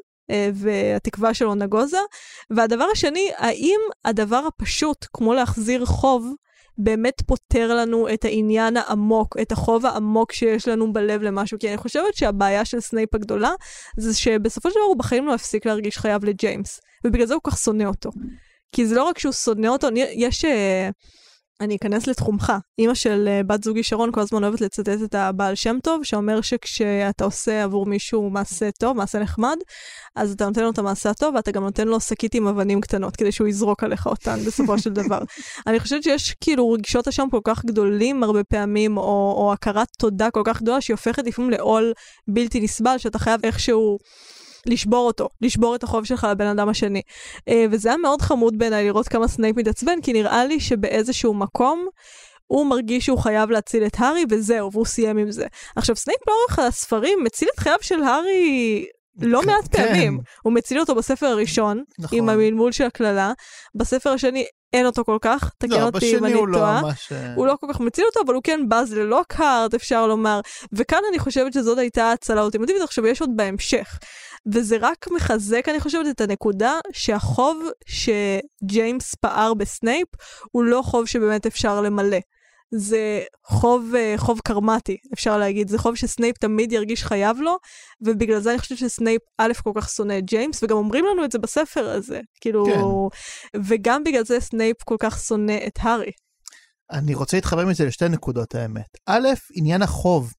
והתקווה שלו נגוזה. והדבר השני, האם הדבר הפשוט, כמו להחזיר חוב, באמת פותר לנו את העניין העמוק, את החוב העמוק שיש לנו בלב למשהו? כי אני חושבת שהבעיה של סנייפ הגדולה, זה שבסופו של דבר הוא בחיים לא הפסיק להרגיש חייו לג'יימס, ובגלל זה הוא כך שונא אותו. כי זה לא רק שהוא שונא אותו, יש... אני אכנס לתחומך. אמא של בת זוגי שרון כל הזמן אוהבת לצטט את הבעל שם טוב, שאומר שכשאתה עושה עבור מישהו מעשה טוב, מעשה נחמד, אז אתה נותן לו את המעשה הטוב, ואתה גם נותן לו שקית עם אבנים קטנות, כדי שהוא יזרוק עליך אותן בסופו של דבר. אני חושבת שיש כאילו רגישות השם כל כך גדולים הרבה פעמים, או, או הכרת תודה כל כך גדולה, שהיא הופכת לפעמים לעול בלתי נסבל, שאתה חייב איכשהו... לשבור אותו, לשבור את החוב שלך לבן אדם השני. וזה היה מאוד חמוד בעיניי לראות כמה סנייפ מתעצבן, כי נראה לי שבאיזשהו מקום הוא מרגיש שהוא חייב להציל את הארי, וזהו, והוא סיים עם זה. עכשיו, סנייפ לאורך הספרים מציל את חייו של הארי לא מעט פעמים. הוא מציל אותו בספר הראשון, עם המלמול של הכללה. בספר השני אין אותו כל כך, תקן אותי אם אני טועה. הוא לא כל כך מציל אותו, אבל הוא כן בז ללוקהארט, אפשר לומר. וכאן אני חושבת שזאת הייתה הצלה אוטומטית, עכשיו יש עוד בהמשך. וזה רק מחזק, אני חושבת, את הנקודה שהחוב שג'יימס פער בסנייפ, הוא לא חוב שבאמת אפשר למלא. זה חוב, חוב קרמטי, אפשר להגיד. זה חוב שסנייפ תמיד ירגיש חייב לו, ובגלל זה אני חושבת שסנייפ א' כל כך שונא את ג'יימס, וגם אומרים לנו את זה בספר הזה. כאילו, כן. וגם בגלל זה סנייפ כל כך שונא את הארי. אני רוצה להתחבר מזה לשתי נקודות האמת. א', עניין החוב.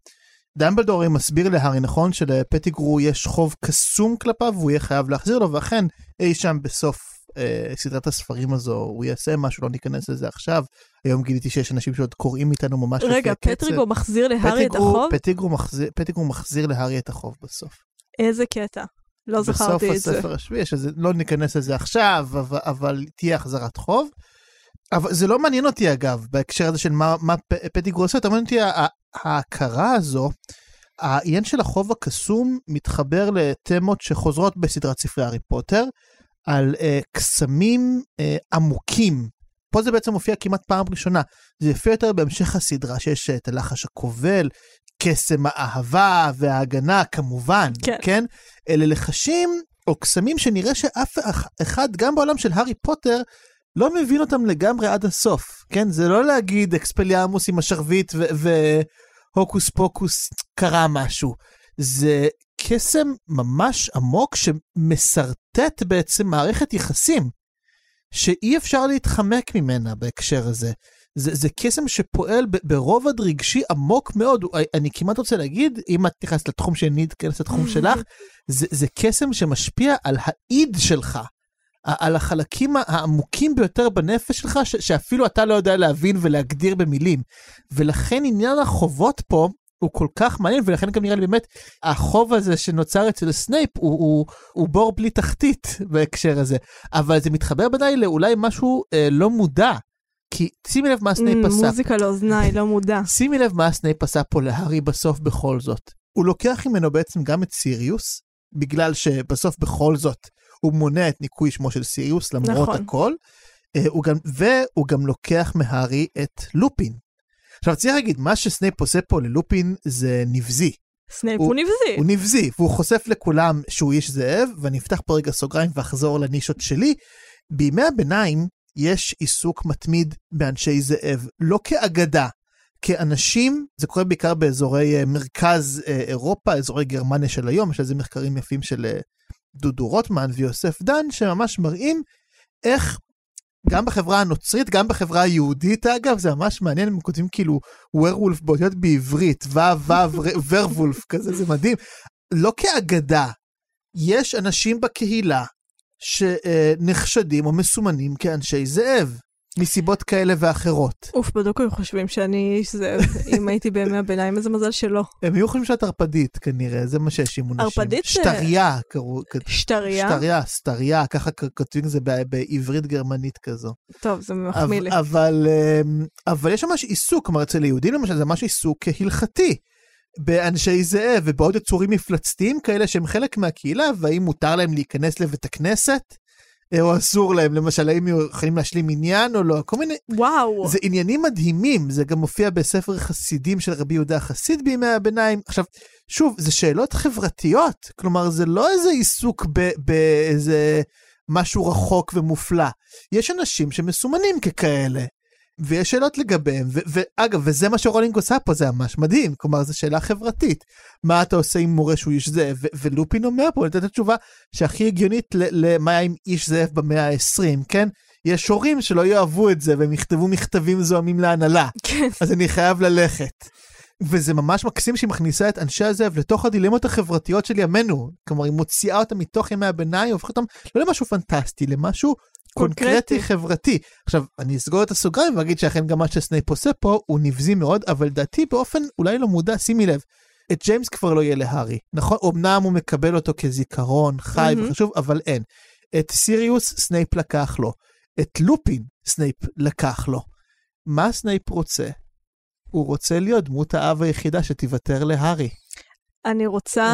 דמבלדור מסביר להארי, נכון, שלפטיגרו יש חוב קסום כלפיו, והוא יהיה חייב להחזיר לו, ואכן אי שם בסוף אה, סדרת הספרים הזו, הוא יעשה משהו, לא ניכנס לזה עכשיו. היום גיליתי שיש אנשים שעוד קוראים איתנו ממש לפי הקצב. רגע, פטיגרו מחזיר להארי את החוב? פטיגרו מחזיר, פטיגרו מחזיר להארי את החוב בסוף. איזה קטע? לא זכרתי את זה. בסוף הספר השביעי, לא ניכנס לזה עכשיו, אבל, אבל תהיה החזרת חוב. אבל זה לא מעניין אותי אגב, בהקשר הזה של מה, מה פטיגרו עושה, אתה מעניין אותי ההכרה הזו העניין של החוב הקסום מתחבר לתמות שחוזרות בסדרת ספרי הארי פוטר, על אה, קסמים אה, עמוקים. פה זה בעצם מופיע כמעט פעם ראשונה, זה יפה יותר בהמשך הסדרה, שיש את הלחש הכובל, קסם האהבה וההגנה כמובן, כן? כן? אלה לחשים או קסמים שנראה שאף אחד, גם בעולם של הארי פוטר, לא מבין אותם לגמרי עד הסוף, כן? זה לא להגיד אקספליאמוס עם השרביט והוקוס פוקוס קרה משהו, זה קסם ממש עמוק שמסרטט בעצם מערכת יחסים, שאי אפשר להתחמק ממנה בהקשר הזה. זה, זה קסם שפועל ברובד רגשי עמוק מאוד, אני כמעט רוצה להגיד, אם את נכנסת לתחום שאני אתכנס לתחום שלך, זה, זה קסם שמשפיע על העיד שלך, על החלקים העמוקים ביותר בנפש שלך, ש- שאפילו אתה לא יודע להבין ולהגדיר במילים, ולכן עניין החובות פה הוא כל כך מעניין, ולכן גם נראה לי באמת, החוב הזה שנוצר אצל סנייפ, הוא, הוא, הוא בור בלי תחתית בהקשר הזה, אבל זה מתחבר בדי לאולי משהו אה, לא מודע, כי שימי לב מה סנייפ עשה. מוזיקה לאוזניי, לא מודע. שימי לב מה סנייפ עשה פה להארי בסוף בכל זאת. הוא לוקח ממנו בעצם גם את סיריוס, בגלל שבסוף בכל זאת, הוא מונע את ניקוי שמו של סיריוס, למרות נכון. הכל, הוא גם, והוא גם לוקח מהארי את לופין. עכשיו צריך להגיד, מה שסנייפ עושה פה ללופין זה נבזי. סנייפ הוא, הוא נבזי. הוא נבזי, והוא חושף לכולם שהוא איש זאב, ואני אפתח פה רגע סוגריים ואחזור לנישות שלי. בימי הביניים יש עיסוק מתמיד באנשי זאב, לא כאגדה, כאנשים, זה קורה בעיקר באזורי מרכז אירופה, אזורי גרמניה של היום, יש לזה מחקרים יפים של דודו רוטמן ויוסף דן, שממש מראים איך, גם בחברה הנוצרית, גם בחברה היהודית, אגב, זה ממש מעניין, הם כותבים כאילו, ורולף באותיות בעברית, ורולף כזה, זה מדהים. לא כאגדה, יש אנשים בקהילה, שנחשדים או מסומנים כאנשי זאב, מסיבות כאלה ואחרות. אוף, בדיוק הם חושבים שאני איש זאב, אם הייתי בימי הביניים, איזה מזל שלא. הם היו חושבים שאת ערפדית, כנראה, זה מה שהשימו נשים. ערפדית? שטריה, קראו. שטריה? שטריה, סטריה, ככה כותבים זה בעברית גרמנית כזו. טוב, זה מחמיא לי. אבל יש ממש עיסוק, כלומר, אצל יהודים למשל, זה ממש עיסוק הלכתי. באנשי זאב ובעוד יצורים מפלצתיים כאלה שהם חלק מהקהילה, והאם מותר להם להיכנס לבית הכנסת, או אסור להם, למשל, האם יכולים להשלים עניין או לא, כל מיני... וואו. זה עניינים מדהימים, זה גם מופיע בספר חסידים של רבי יהודה החסיד בימי הביניים. עכשיו, שוב, זה שאלות חברתיות, כלומר, זה לא איזה עיסוק באיזה משהו רחוק ומופלא. יש אנשים שמסומנים ככאלה. ויש שאלות לגביהם, ו- ואגב, וזה מה שרולינג עושה פה, זה ממש מדהים, כלומר, זו שאלה חברתית, מה אתה עושה עם מורה שהוא איש זאב, ו- ולופין אומר פה, לתת את התשובה שהכי הגיונית למה היה עם איש זאב במאה ה-עשרים, כן? יש הורים שלא יאהבו את זה, והם יכתבו מכתבים זוהמים להנהלה, אז אני חייב ללכת. וזה ממש מקסים שהיא מכניסה את אנשי הזאב לתוך הדילמות החברתיות של ימינו, כלומר, היא מוציאה אותם מתוך ימי הביניים, הופכת אותם לא למשהו פנטסטי, למשהו קונקרטי חברתי. עכשיו, אני אסגור את הסוגריים ואגיד שאכן גם מה שסנייפ עושה פה, הוא נבזי מאוד, אבל דעתי באופן אולי לא מודע, שימי לב, את ג'יימס כבר לא יהיה להארי, נכון? אמנם הוא מקבל אותו כזיכרון, חי וחשוב, אבל אין. את סיריוס סנייפ לקח לו, את לופין סנייפ לקח לו. מה סנייפ רוצה? הוא רוצה להיות דמות האב היחידה שתיוותר להארי. אני רוצה,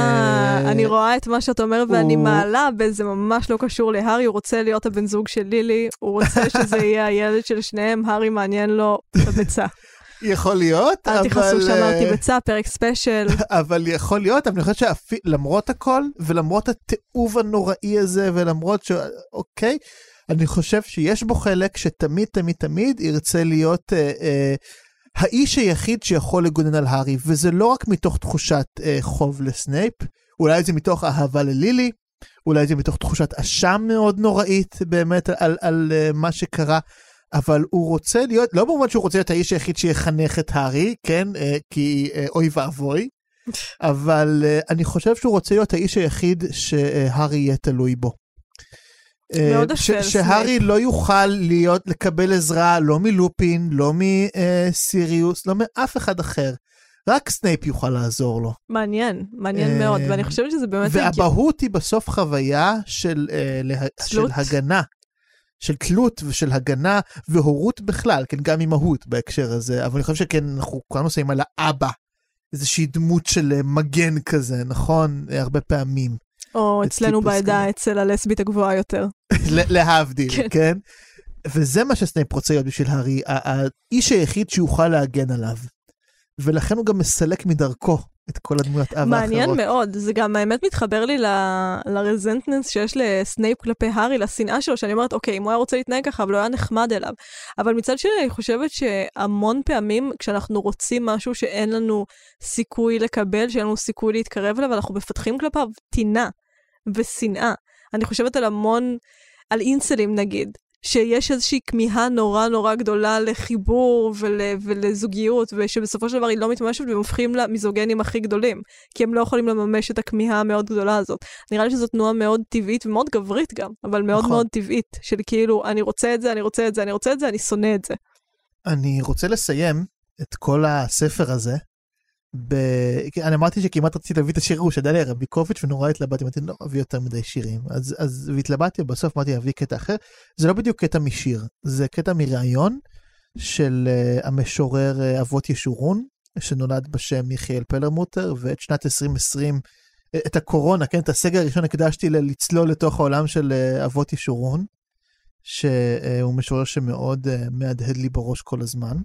אני רואה את מה שאת אומר, ואני מעלה, וזה ממש לא קשור להארי, הוא רוצה להיות הבן זוג של לילי, הוא רוצה שזה יהיה הילד של שניהם, הארי מעניין לו בביצה. יכול להיות, אבל... אל תכנסו שאמרתי ביצה, פרק ספיישל. אבל יכול להיות, אבל אני חושבת שלמרות הכל, ולמרות התיעוב הנוראי הזה, ולמרות ש... אוקיי, אני חושב שיש בו חלק שתמיד, תמיד, תמיד ירצה להיות... האיש היחיד שיכול לגונן על הארי, וזה לא רק מתוך תחושת אה, חוב לסנייפ, אולי זה מתוך אהבה ללילי, אולי זה מתוך תחושת אשם מאוד נוראית, באמת על, על, על אה, מה שקרה, אבל הוא רוצה להיות, לא במובן שהוא רוצה להיות האיש היחיד שיחנך את הארי, כן, אה, כי אה, אוי ואבוי, אבל אה, אני חושב שהוא רוצה להיות האיש היחיד שהארי יהיה תלוי בו. שהארי לא יוכל להיות, לקבל עזרה, לא מלופין, לא מסיריוס, לא מאף אחד אחר. רק סנייפ יוכל לעזור לו. מעניין, מעניין מאוד, ואני חושבת שזה באמת... והבהות היא בסוף חוויה של הגנה, של תלות ושל הגנה, והורות בכלל, כן, גם עם מהות בהקשר הזה, אבל אני חושב שכן, אנחנו כולנו עושים על האבא איזושהי דמות של מגן כזה, נכון? הרבה פעמים. או אצלנו בעדה, אצל הלסבית הגבוהה יותר. להבדיל, כן? וזה מה שסנייפ רוצה להיות בשביל הארי, האיש היחיד שיוכל להגן עליו. ולכן הוא גם מסלק מדרכו את כל הדמויות אב האחרות. מעניין מאוד, זה גם האמת מתחבר לי לרזנטנס שיש לסנייפ כלפי הארי, לשנאה שלו, שאני אומרת, אוקיי, אם הוא היה רוצה להתנהג ככה, אבל הוא היה נחמד אליו. אבל מצד שני, אני חושבת שהמון פעמים, כשאנחנו רוצים משהו שאין לנו סיכוי לקבל, שאין לנו סיכוי להתקרב אליו, אנחנו מפתחים כלפיו טינה ושנאה. אני חושבת על המון, על אינסלים נגיד, שיש איזושהי כמיהה נורא נורא גדולה לחיבור ול, ולזוגיות, ושבסופו של דבר היא לא מתממשת, והם הופכים למיזוגנים הכי גדולים, כי הם לא יכולים לממש את הכמיהה המאוד גדולה הזאת. נראה לי שזאת תנועה מאוד טבעית, ומאוד גברית גם, אבל מאוד נכון. מאוד טבעית, של כאילו, אני רוצה את זה, אני רוצה את זה, אני רוצה את זה, אני שונא את זה. אני רוצה לסיים את כל הספר הזה, ב... אני אמרתי שכמעט רציתי להביא את השיר הוא של דליה רביקוביץ' ונורא התלבטתי, אמרתי לא אביא יותר מדי שירים, אז, אז התלבטתי, בסוף אמרתי אביא קטע אחר, זה לא בדיוק קטע משיר, זה קטע מראיון של uh, המשורר אבות ישורון, שנולד בשם יחיאל פלרמוטר, ואת שנת עשרים עשרים, את הקורונה, כן, את הסגר הראשון הקדשתי לצלול לתוך העולם של uh, אבות ישורון, שהוא משורר שמאוד uh, מהדהד לי בראש כל הזמן.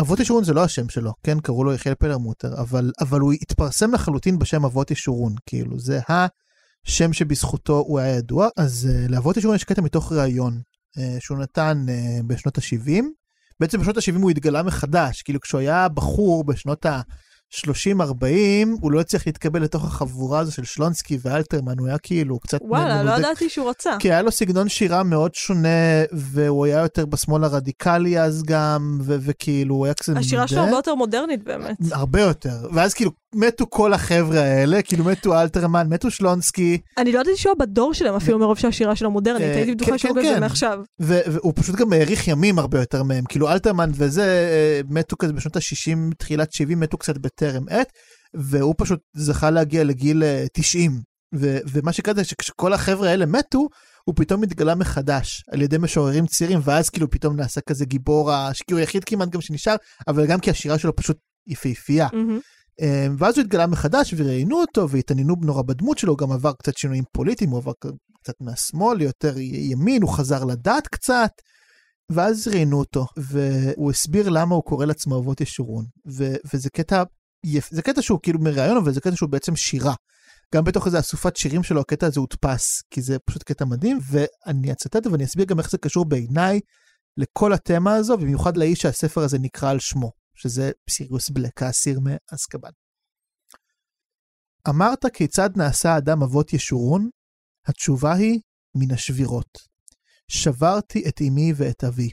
אבות ישורון זה לא השם שלו, כן, קראו לו יחיאל פלרמוטר, אבל, אבל הוא התפרסם לחלוטין בשם אבות ישורון, כאילו, זה השם שבזכותו הוא היה ידוע, אז uh, לאבות ישורון יש קטע מתוך ראיון, uh, שהוא נתן uh, בשנות ה-שבעים, בעצם בשנות ה-שבעים הוא התגלה מחדש, כאילו כשהוא היה בחור בשנות ה-שלושים ארבעים, הוא לא הצליח להתקבל לתוך החבורה הזו של שלונסקי ואלתרמן, הוא היה כאילו קצת... וואלה, מנודק, לא ידעתי שהוא רצה. כי היה לו סגנון שירה מאוד שונה, והוא היה יותר בשמאל הרדיקלי אז גם, ו- וכאילו הוא היה קצת... השירה שלו הרבה יותר מודרנית באמת. הרבה יותר, ואז כאילו מתו כל החבר'ה האלה, כאילו מתו אלתרמן, מתו שלונסקי. אני לא ידעתי שהוא בדור שלהם אפילו מרוב שהשירה שלו מודרנית, הייתי בטוחה שהוא כזה מעכשיו. והוא פשוט גם העריך ימים הרבה יותר מהם, כאילו אלתרמן וזה מתו כזה בשנות ה-שישים, תחילת שבעים, מתו קצת בטרם עת, והוא פשוט זכה להגיע לגיל תשעים, ומה שקרה שכשכל החבר'ה האלה מתו, הוא פתאום מתגלה מחדש, על ידי משוררים צעירים, ואז כאילו פתאום נעשה כזה גיבור, כאילו יחיד כמעט גם שנשאר, אבל גם כי השירה שלו פשוט יפהפייה. ואז הוא התגלה מחדש וראינו אותו והתעניינו נורא בדמות שלו, הוא גם עבר קצת שינויים פוליטיים, הוא עבר קצת מהשמאל, יותר ימין, הוא חזר לדעת קצת, ואז ראינו אותו, והוא הסביר למה הוא קורא לעצמו אבות ישורון, ו- וזה קטע, זה קטע שהוא כאילו מראיון, אבל זה קטע שהוא בעצם שירה, גם בתוך איזו אסופת שירים שלו, הקטע הזה הודפס, כי זה פשוט קטע מדהים, ואני אצטט ואני אסביר גם איך זה קשור בעיניי לכל התמה הזו, במיוחד לאיש שהספר הזה נקרא על שמו. שזה סיריוס בלק, האסיר מאזקבן. אמרת כיצד נעשה האדם אבות ישורון? התשובה היא מן השבירות. שברתי את אמי ואת אבי.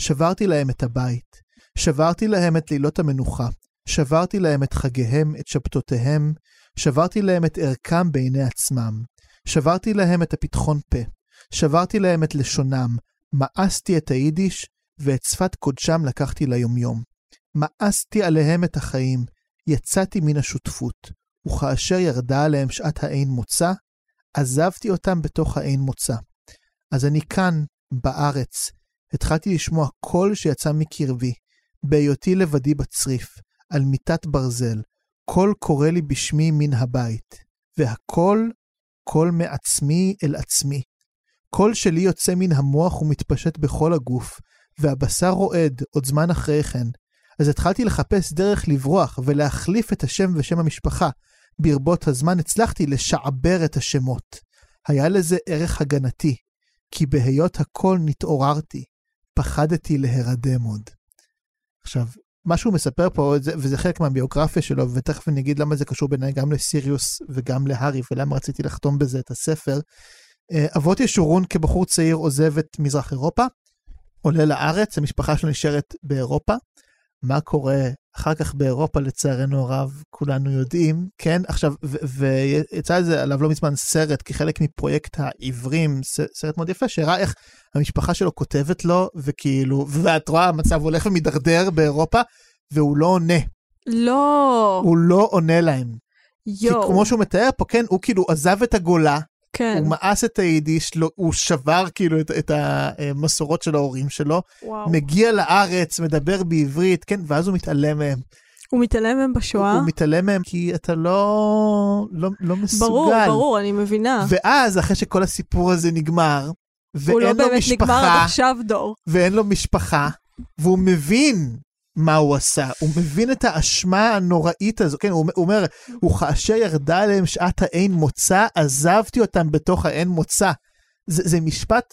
שברתי להם את הבית. שברתי להם את לילות המנוחה. שברתי להם את חגיהם, את שבתותיהם. שברתי להם את ערכם בעיני עצמם. שברתי להם את הפתחון פה. שברתי להם את לשונם. מאסתי את היידיש ואת שפת קודשם לקחתי ליומיום. מאסתי עליהם את החיים, יצאתי מן השותפות, וכאשר ירדה עליהם שעת האין מוצא, עזבתי אותם בתוך האין מוצא. אז אני כאן, בארץ, התחלתי לשמוע קול שיצא מקרבי, בהיותי לבדי בצריף, על מיטת ברזל, קול קורא לי בשמי מן הבית, והקול, קול מעצמי אל עצמי. קול שלי יוצא מן המוח ומתפשט בכל הגוף, והבשר רועד עוד זמן אחרי כן, אז התחלתי לחפש דרך לברוח ולהחליף את השם ושם המשפחה. ברבות הזמן הצלחתי לשעבר את השמות. היה לזה ערך הגנתי, כי בהיות הכל נתעוררתי, פחדתי להירדם עוד. עכשיו, מה שהוא מספר פה, וזה חלק מהביוגרפיה שלו, ותכף אני אגיד למה זה קשור ביניי גם לסיריוס וגם להארי, ולמה רציתי לחתום בזה את הספר. אבות ישורון כבחור צעיר עוזב את מזרח אירופה, עולה לארץ, המשפחה שלו נשארת באירופה, מה קורה אחר כך באירופה לצערנו הרב, כולנו יודעים, כן? עכשיו, ויצא איזה עליו לא מזמן סרט, כחלק מפרויקט העברים, סרט מאוד יפה, שהראה איך המשפחה שלו כותבת לו, וכאילו, ואת רואה, המצב הולך ומדרדר באירופה, והוא לא עונה. לא. הוא לא עונה להם. יו. כי כמו שהוא מתאר פה, כן, הוא כאילו עזב את הגולה, כן. הוא מאס את היידיש, הוא שבר כאילו את, את המסורות של ההורים שלו, וואו. מגיע לארץ, מדבר בעברית, כן, ואז הוא מתעלם מהם. הוא מתעלם מהם בשואה. הוא, הוא מתעלם מהם כי אתה לא, לא, לא מסוגל. ברור, ברור, אני מבינה. ואז, אחרי שכל הסיפור הזה נגמר, ואין לא לו באמת משפחה, נגמר עד עכשיו דור. ואין לו משפחה, והוא מבין מה הוא עשה. הוא מבין את האשמה הנוראית הזו. כן, הוא אומר, וכאשר ירדה עליהם שעת האין מוצא, עזבתי אותם בתוך האין מוצא. זה, זה משפט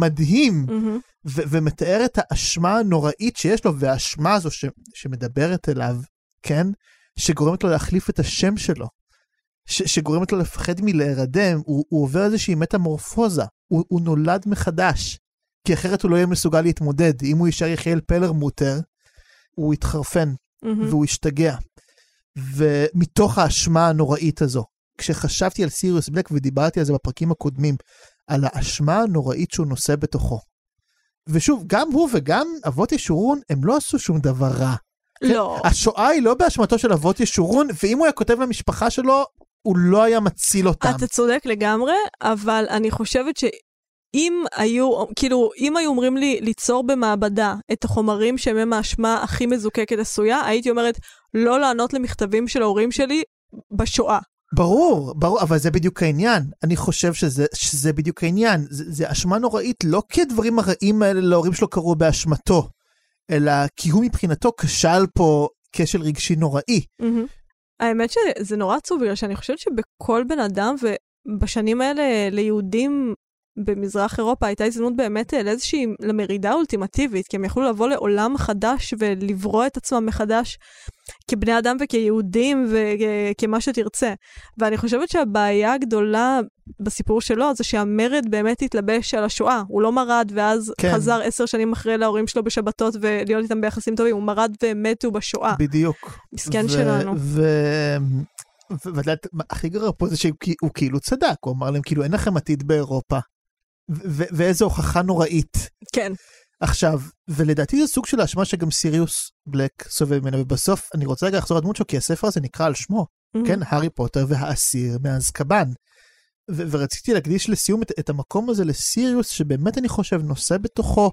מדהים, mm-hmm. ו- ומתאר את האשמה הנוראית שיש לו, והאשמה הזו ש- שמדברת אליו, כן? שגורמת לו להחליף את השם שלו, ש- שגורמת לו לפחד מלהירדם, הוא, הוא עובר איזושהי מטמורפוזה, הוא-, הוא נולד מחדש, כי אחרת הוא לא יהיה מסוגל להתמודד, אם הוא יישאר יחיאל פלר מותר, הוא יתחרפן, mm-hmm. והוא ישתגע, ומתוך האשמה הנוראית הזו, כשחשבתי על סיריוס בלק, ודיברתי על זה בפרקים הקודמים, על האשמה הנוראית שהוא נושא בתוכו. ושוב, גם הוא וגם אבות ישורון, הם לא עשו שום דבר רע. לא. השואה היא לא באשמתו של אבות ישורון, ואם הוא היה כותב למשפחה שלו, הוא לא היה מציל אותם. אתה צודק לגמרי, אבל אני חושבת שאם היו, כאילו, אם היו אומרים לי ליצור במעבדה את החומרים שהם האשמה הכי מזוקקת עשויה, הייתי אומרת, לא לענות למכתבים של ההורים שלי בשואה. ברור, ברור, אבל זה בדיוק העניין. אני חושב שזה, שזה בדיוק העניין. זה, זה אשמה נוראית, לא כי הדברים הרעים האלה להורים שלו קרו באשמתו, אלא כי הוא מבחינתו כשל פה כשל רגשי נוראי. Mm-hmm. האמת שזה נורא עצוב, בגלל שאני חושבת שבכל בן אדם, ובשנים האלה ליהודים במזרח אירופה, הייתה הזדמנות באמת לאיזושהי, למרידה אולטימטיבית, כי הם יכלו לבוא לעולם חדש ולברוא את עצמם מחדש כבני אדם וכיהודים וכמה שתרצה. ואני חושבת שהבעיה הגדולה בסיפור שלו זה שהמרד באמת התלבש על השואה. הוא לא מרד ואז כן. חזר עשר שנים אחרי להורים שלו בשבתות ולהיות איתם ביחסים טובים. הוא מרד ומתו בשואה. בדיוק. מסכן ו- שלנו. ו... ו- ודעת, הכי גרר פה זה שהוא כאילו צדק. הוא אמר להם כאילו אין לכם עתיד באירופה. ו- ואיזו הוכחה נוראית. כן. עכשיו, ולדעתי זה סוג של האשמה שגם סיריוס בלק סובב ממנה, ובסוף אני רוצה רגע לחזור לדמות שלו, כי הספר הזה נקרא על שמו, mm-hmm. כן, הארי פוטר והאסיר מאזקבן, ו- ורציתי להקדיש לסיום את-, את המקום הזה לסיריוס, שבאמת אני חושב נושא בתוכו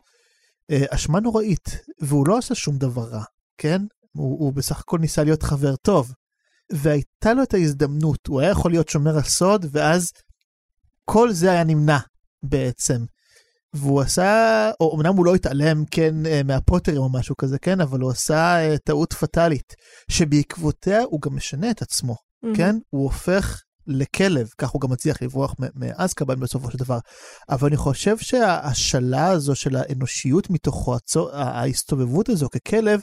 אה, אשמה נוראית, והוא לא עשה שום דבר רע, כן? הוא-, הוא בסך הכל ניסה להיות חבר טוב, והייתה לו את ההזדמנות, הוא היה יכול להיות שומר הסוד, ואז כל זה היה נמנע. בעצם, והוא עשה, או אמנם הוא לא התעלם, כן, מהפוטרים או משהו כזה, כן, אבל הוא עשה טעות פטלית, שבעקבותיה הוא גם משנה את עצמו, mm-hmm. כן, הוא הופך לכלב, כך הוא גם מצליח לברוח מאזקבן בסופו של דבר, אבל אני חושב שהשאלה הזו של האנושיות מתוכו, ההסתובבות הזו ככלב,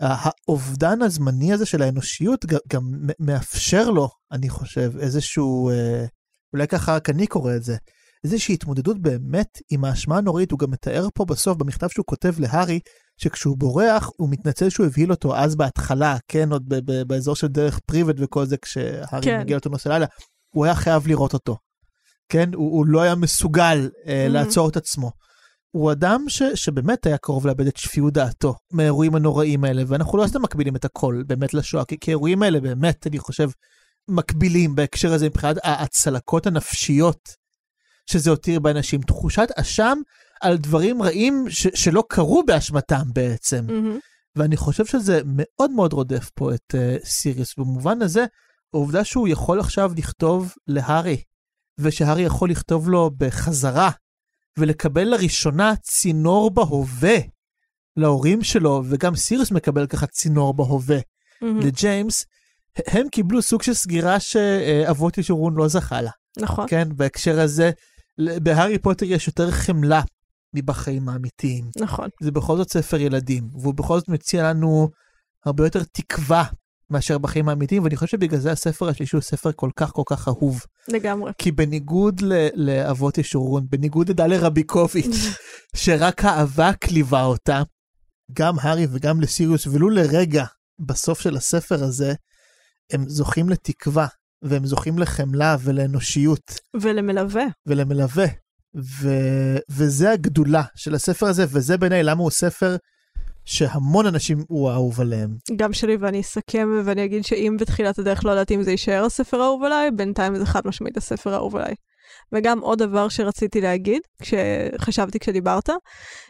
האובדן הזמני הזה של האנושיות, גם מאפשר לו, אני חושב, איזשהו, אולי ככה רק אני קורא את זה, איזושהי התמודדות באמת עם האשמה הנוראית, הוא גם מתאר פה בסוף, במכתב שהוא כותב להרי, שכשהוא בורח, הוא מתנצל שהוא הבהיל אותו אז בהתחלה, כן, עוד ב- ב- באזור של דרך פריבט וכל זה, כשהרי כן. מגיע אותו נוסע לילה, הוא היה חייב לראות אותו, כן, הוא, הוא לא היה מסוגל uh, mm-hmm. לעצור את עצמו. הוא אדם ש- שבאמת היה קרוב לאבד את שפיות דעתו, מהאירועים הנוראים האלה, ואנחנו לא סתם מקבילים את הכל, באמת לשואה, כי, כי האירועים האלה באמת, אני חושב, מקבילים בהקשר הזה מבחינת הצלקות הנפשיות שזה הותיר באנשים, תחושת אשם על דברים רעים ש- שלא קרו באשמתם בעצם. Mm-hmm. ואני חושב שזה מאוד מאוד רודף פה את uh, סיריוס. במובן הזה, העובדה שהוא יכול עכשיו לכתוב להרי, ושהרי יכול לכתוב לו בחזרה, ולקבל לראשונה צינור בהווה להורים שלו, וגם סיריוס מקבל ככה צינור בהווה mm-hmm. לג'יימס, הם קיבלו סוג של סגירה שאבות ישורון לא זכה לה. נכון. כן, בהקשר הזה, בהארי פוטר יש יותר חמלה מבחיים האמיתיים. נכון. זה בכל זאת ספר ילדים, והוא בכל זאת מציע לנו הרבה יותר תקווה מאשר בחיים האמיתיים, ואני חושב שבגלל זה הספר השלישי הוא ספר כל כך כל כך אהוב. לגמרי. כי בניגוד ל- לאבות ישורון, בניגוד לדליה רביקוביץ', שרק האבק ליווה אותה, גם הארי וגם לסיריוס, ולו לרגע בסוף של הספר הזה, הם זוכים לתקווה. והם זוכים לחמלה ולאנושיות. ולמלווה. ולמלווה. ו- וזה הגדולה של הספר הזה, וזה בעיניי למה הוא ספר שהמון אנשים הוא אהוב עליהם. גם שלי, ואני אסכם ואני אגיד שאם בתחילת הדרך לא ידעתי אם זה יישאר הספר האהוב עליי, בינתיים זה חד משמעית הספר האהוב עליי. וגם עוד דבר שרציתי להגיד, כשחשבתי כשדיברת,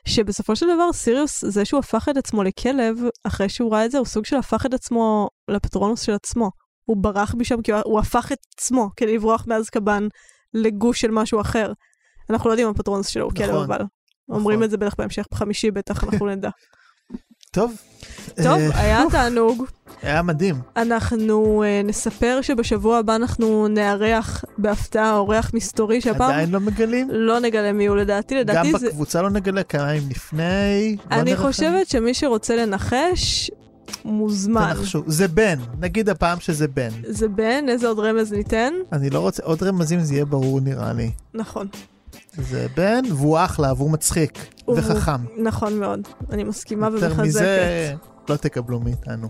שבסופו של דבר סיריוס, זה שהוא הפך את עצמו לכלב, אחרי שהוא ראה את זה, הוא סוג של הפך את עצמו לפטרונוס של עצמו. הוא ברח משם, כי הוא הפך את עצמו, כדי לברוח מאזקבן לגוש של משהו אחר. אנחנו לא יודעים הפטרונוס שלו, הוא נכון, כלב, אבל נכון. אומרים את זה בטח בהמשך, בחמישי בטח אנחנו נדע. טוב. טוב, היה תענוג. היה מדהים. אנחנו נספר שבשבוע הבא אנחנו נארח בהפתעה אורח מסתורי שהפעם... עדיין לא מגלים? לא נגלה מי הוא לדעתי, לדעתי זה... גם בקבוצה לא נגלה כריים לפני... אני חושבת שמי שרוצה לנחש מוזמן. תנחשו, זה בן. נגיד הפעם שזה בן. זה בן, איזה עוד רמז ניתן? אני לא רוצה, עוד רמזים זה יהיה ברור נראה לי. נכון. זה בן, והוא אחלה, והוא מצחיק וחכם. נכון מאוד, אני מסכימה ומחזקת. יותר מזה לא תקבלו מאיתנו.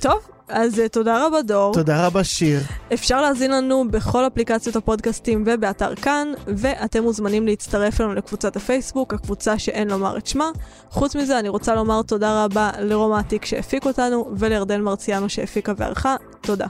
טוב, אז תודה רבה דור. תודה רבה שיר. אפשר להזין לנו בכל אפליקציות הפודקאסטים ובאתר כאן, ואתם מוזמנים להצטרף לנו לקבוצת הפייסבוק, הקבוצה שאין לומר את שמה. חוץ מזה אני רוצה לומר תודה רבה לרומעתיק שהפיק אותנו, ולארדן מרציאנו שהפיקה וערכה. תודה.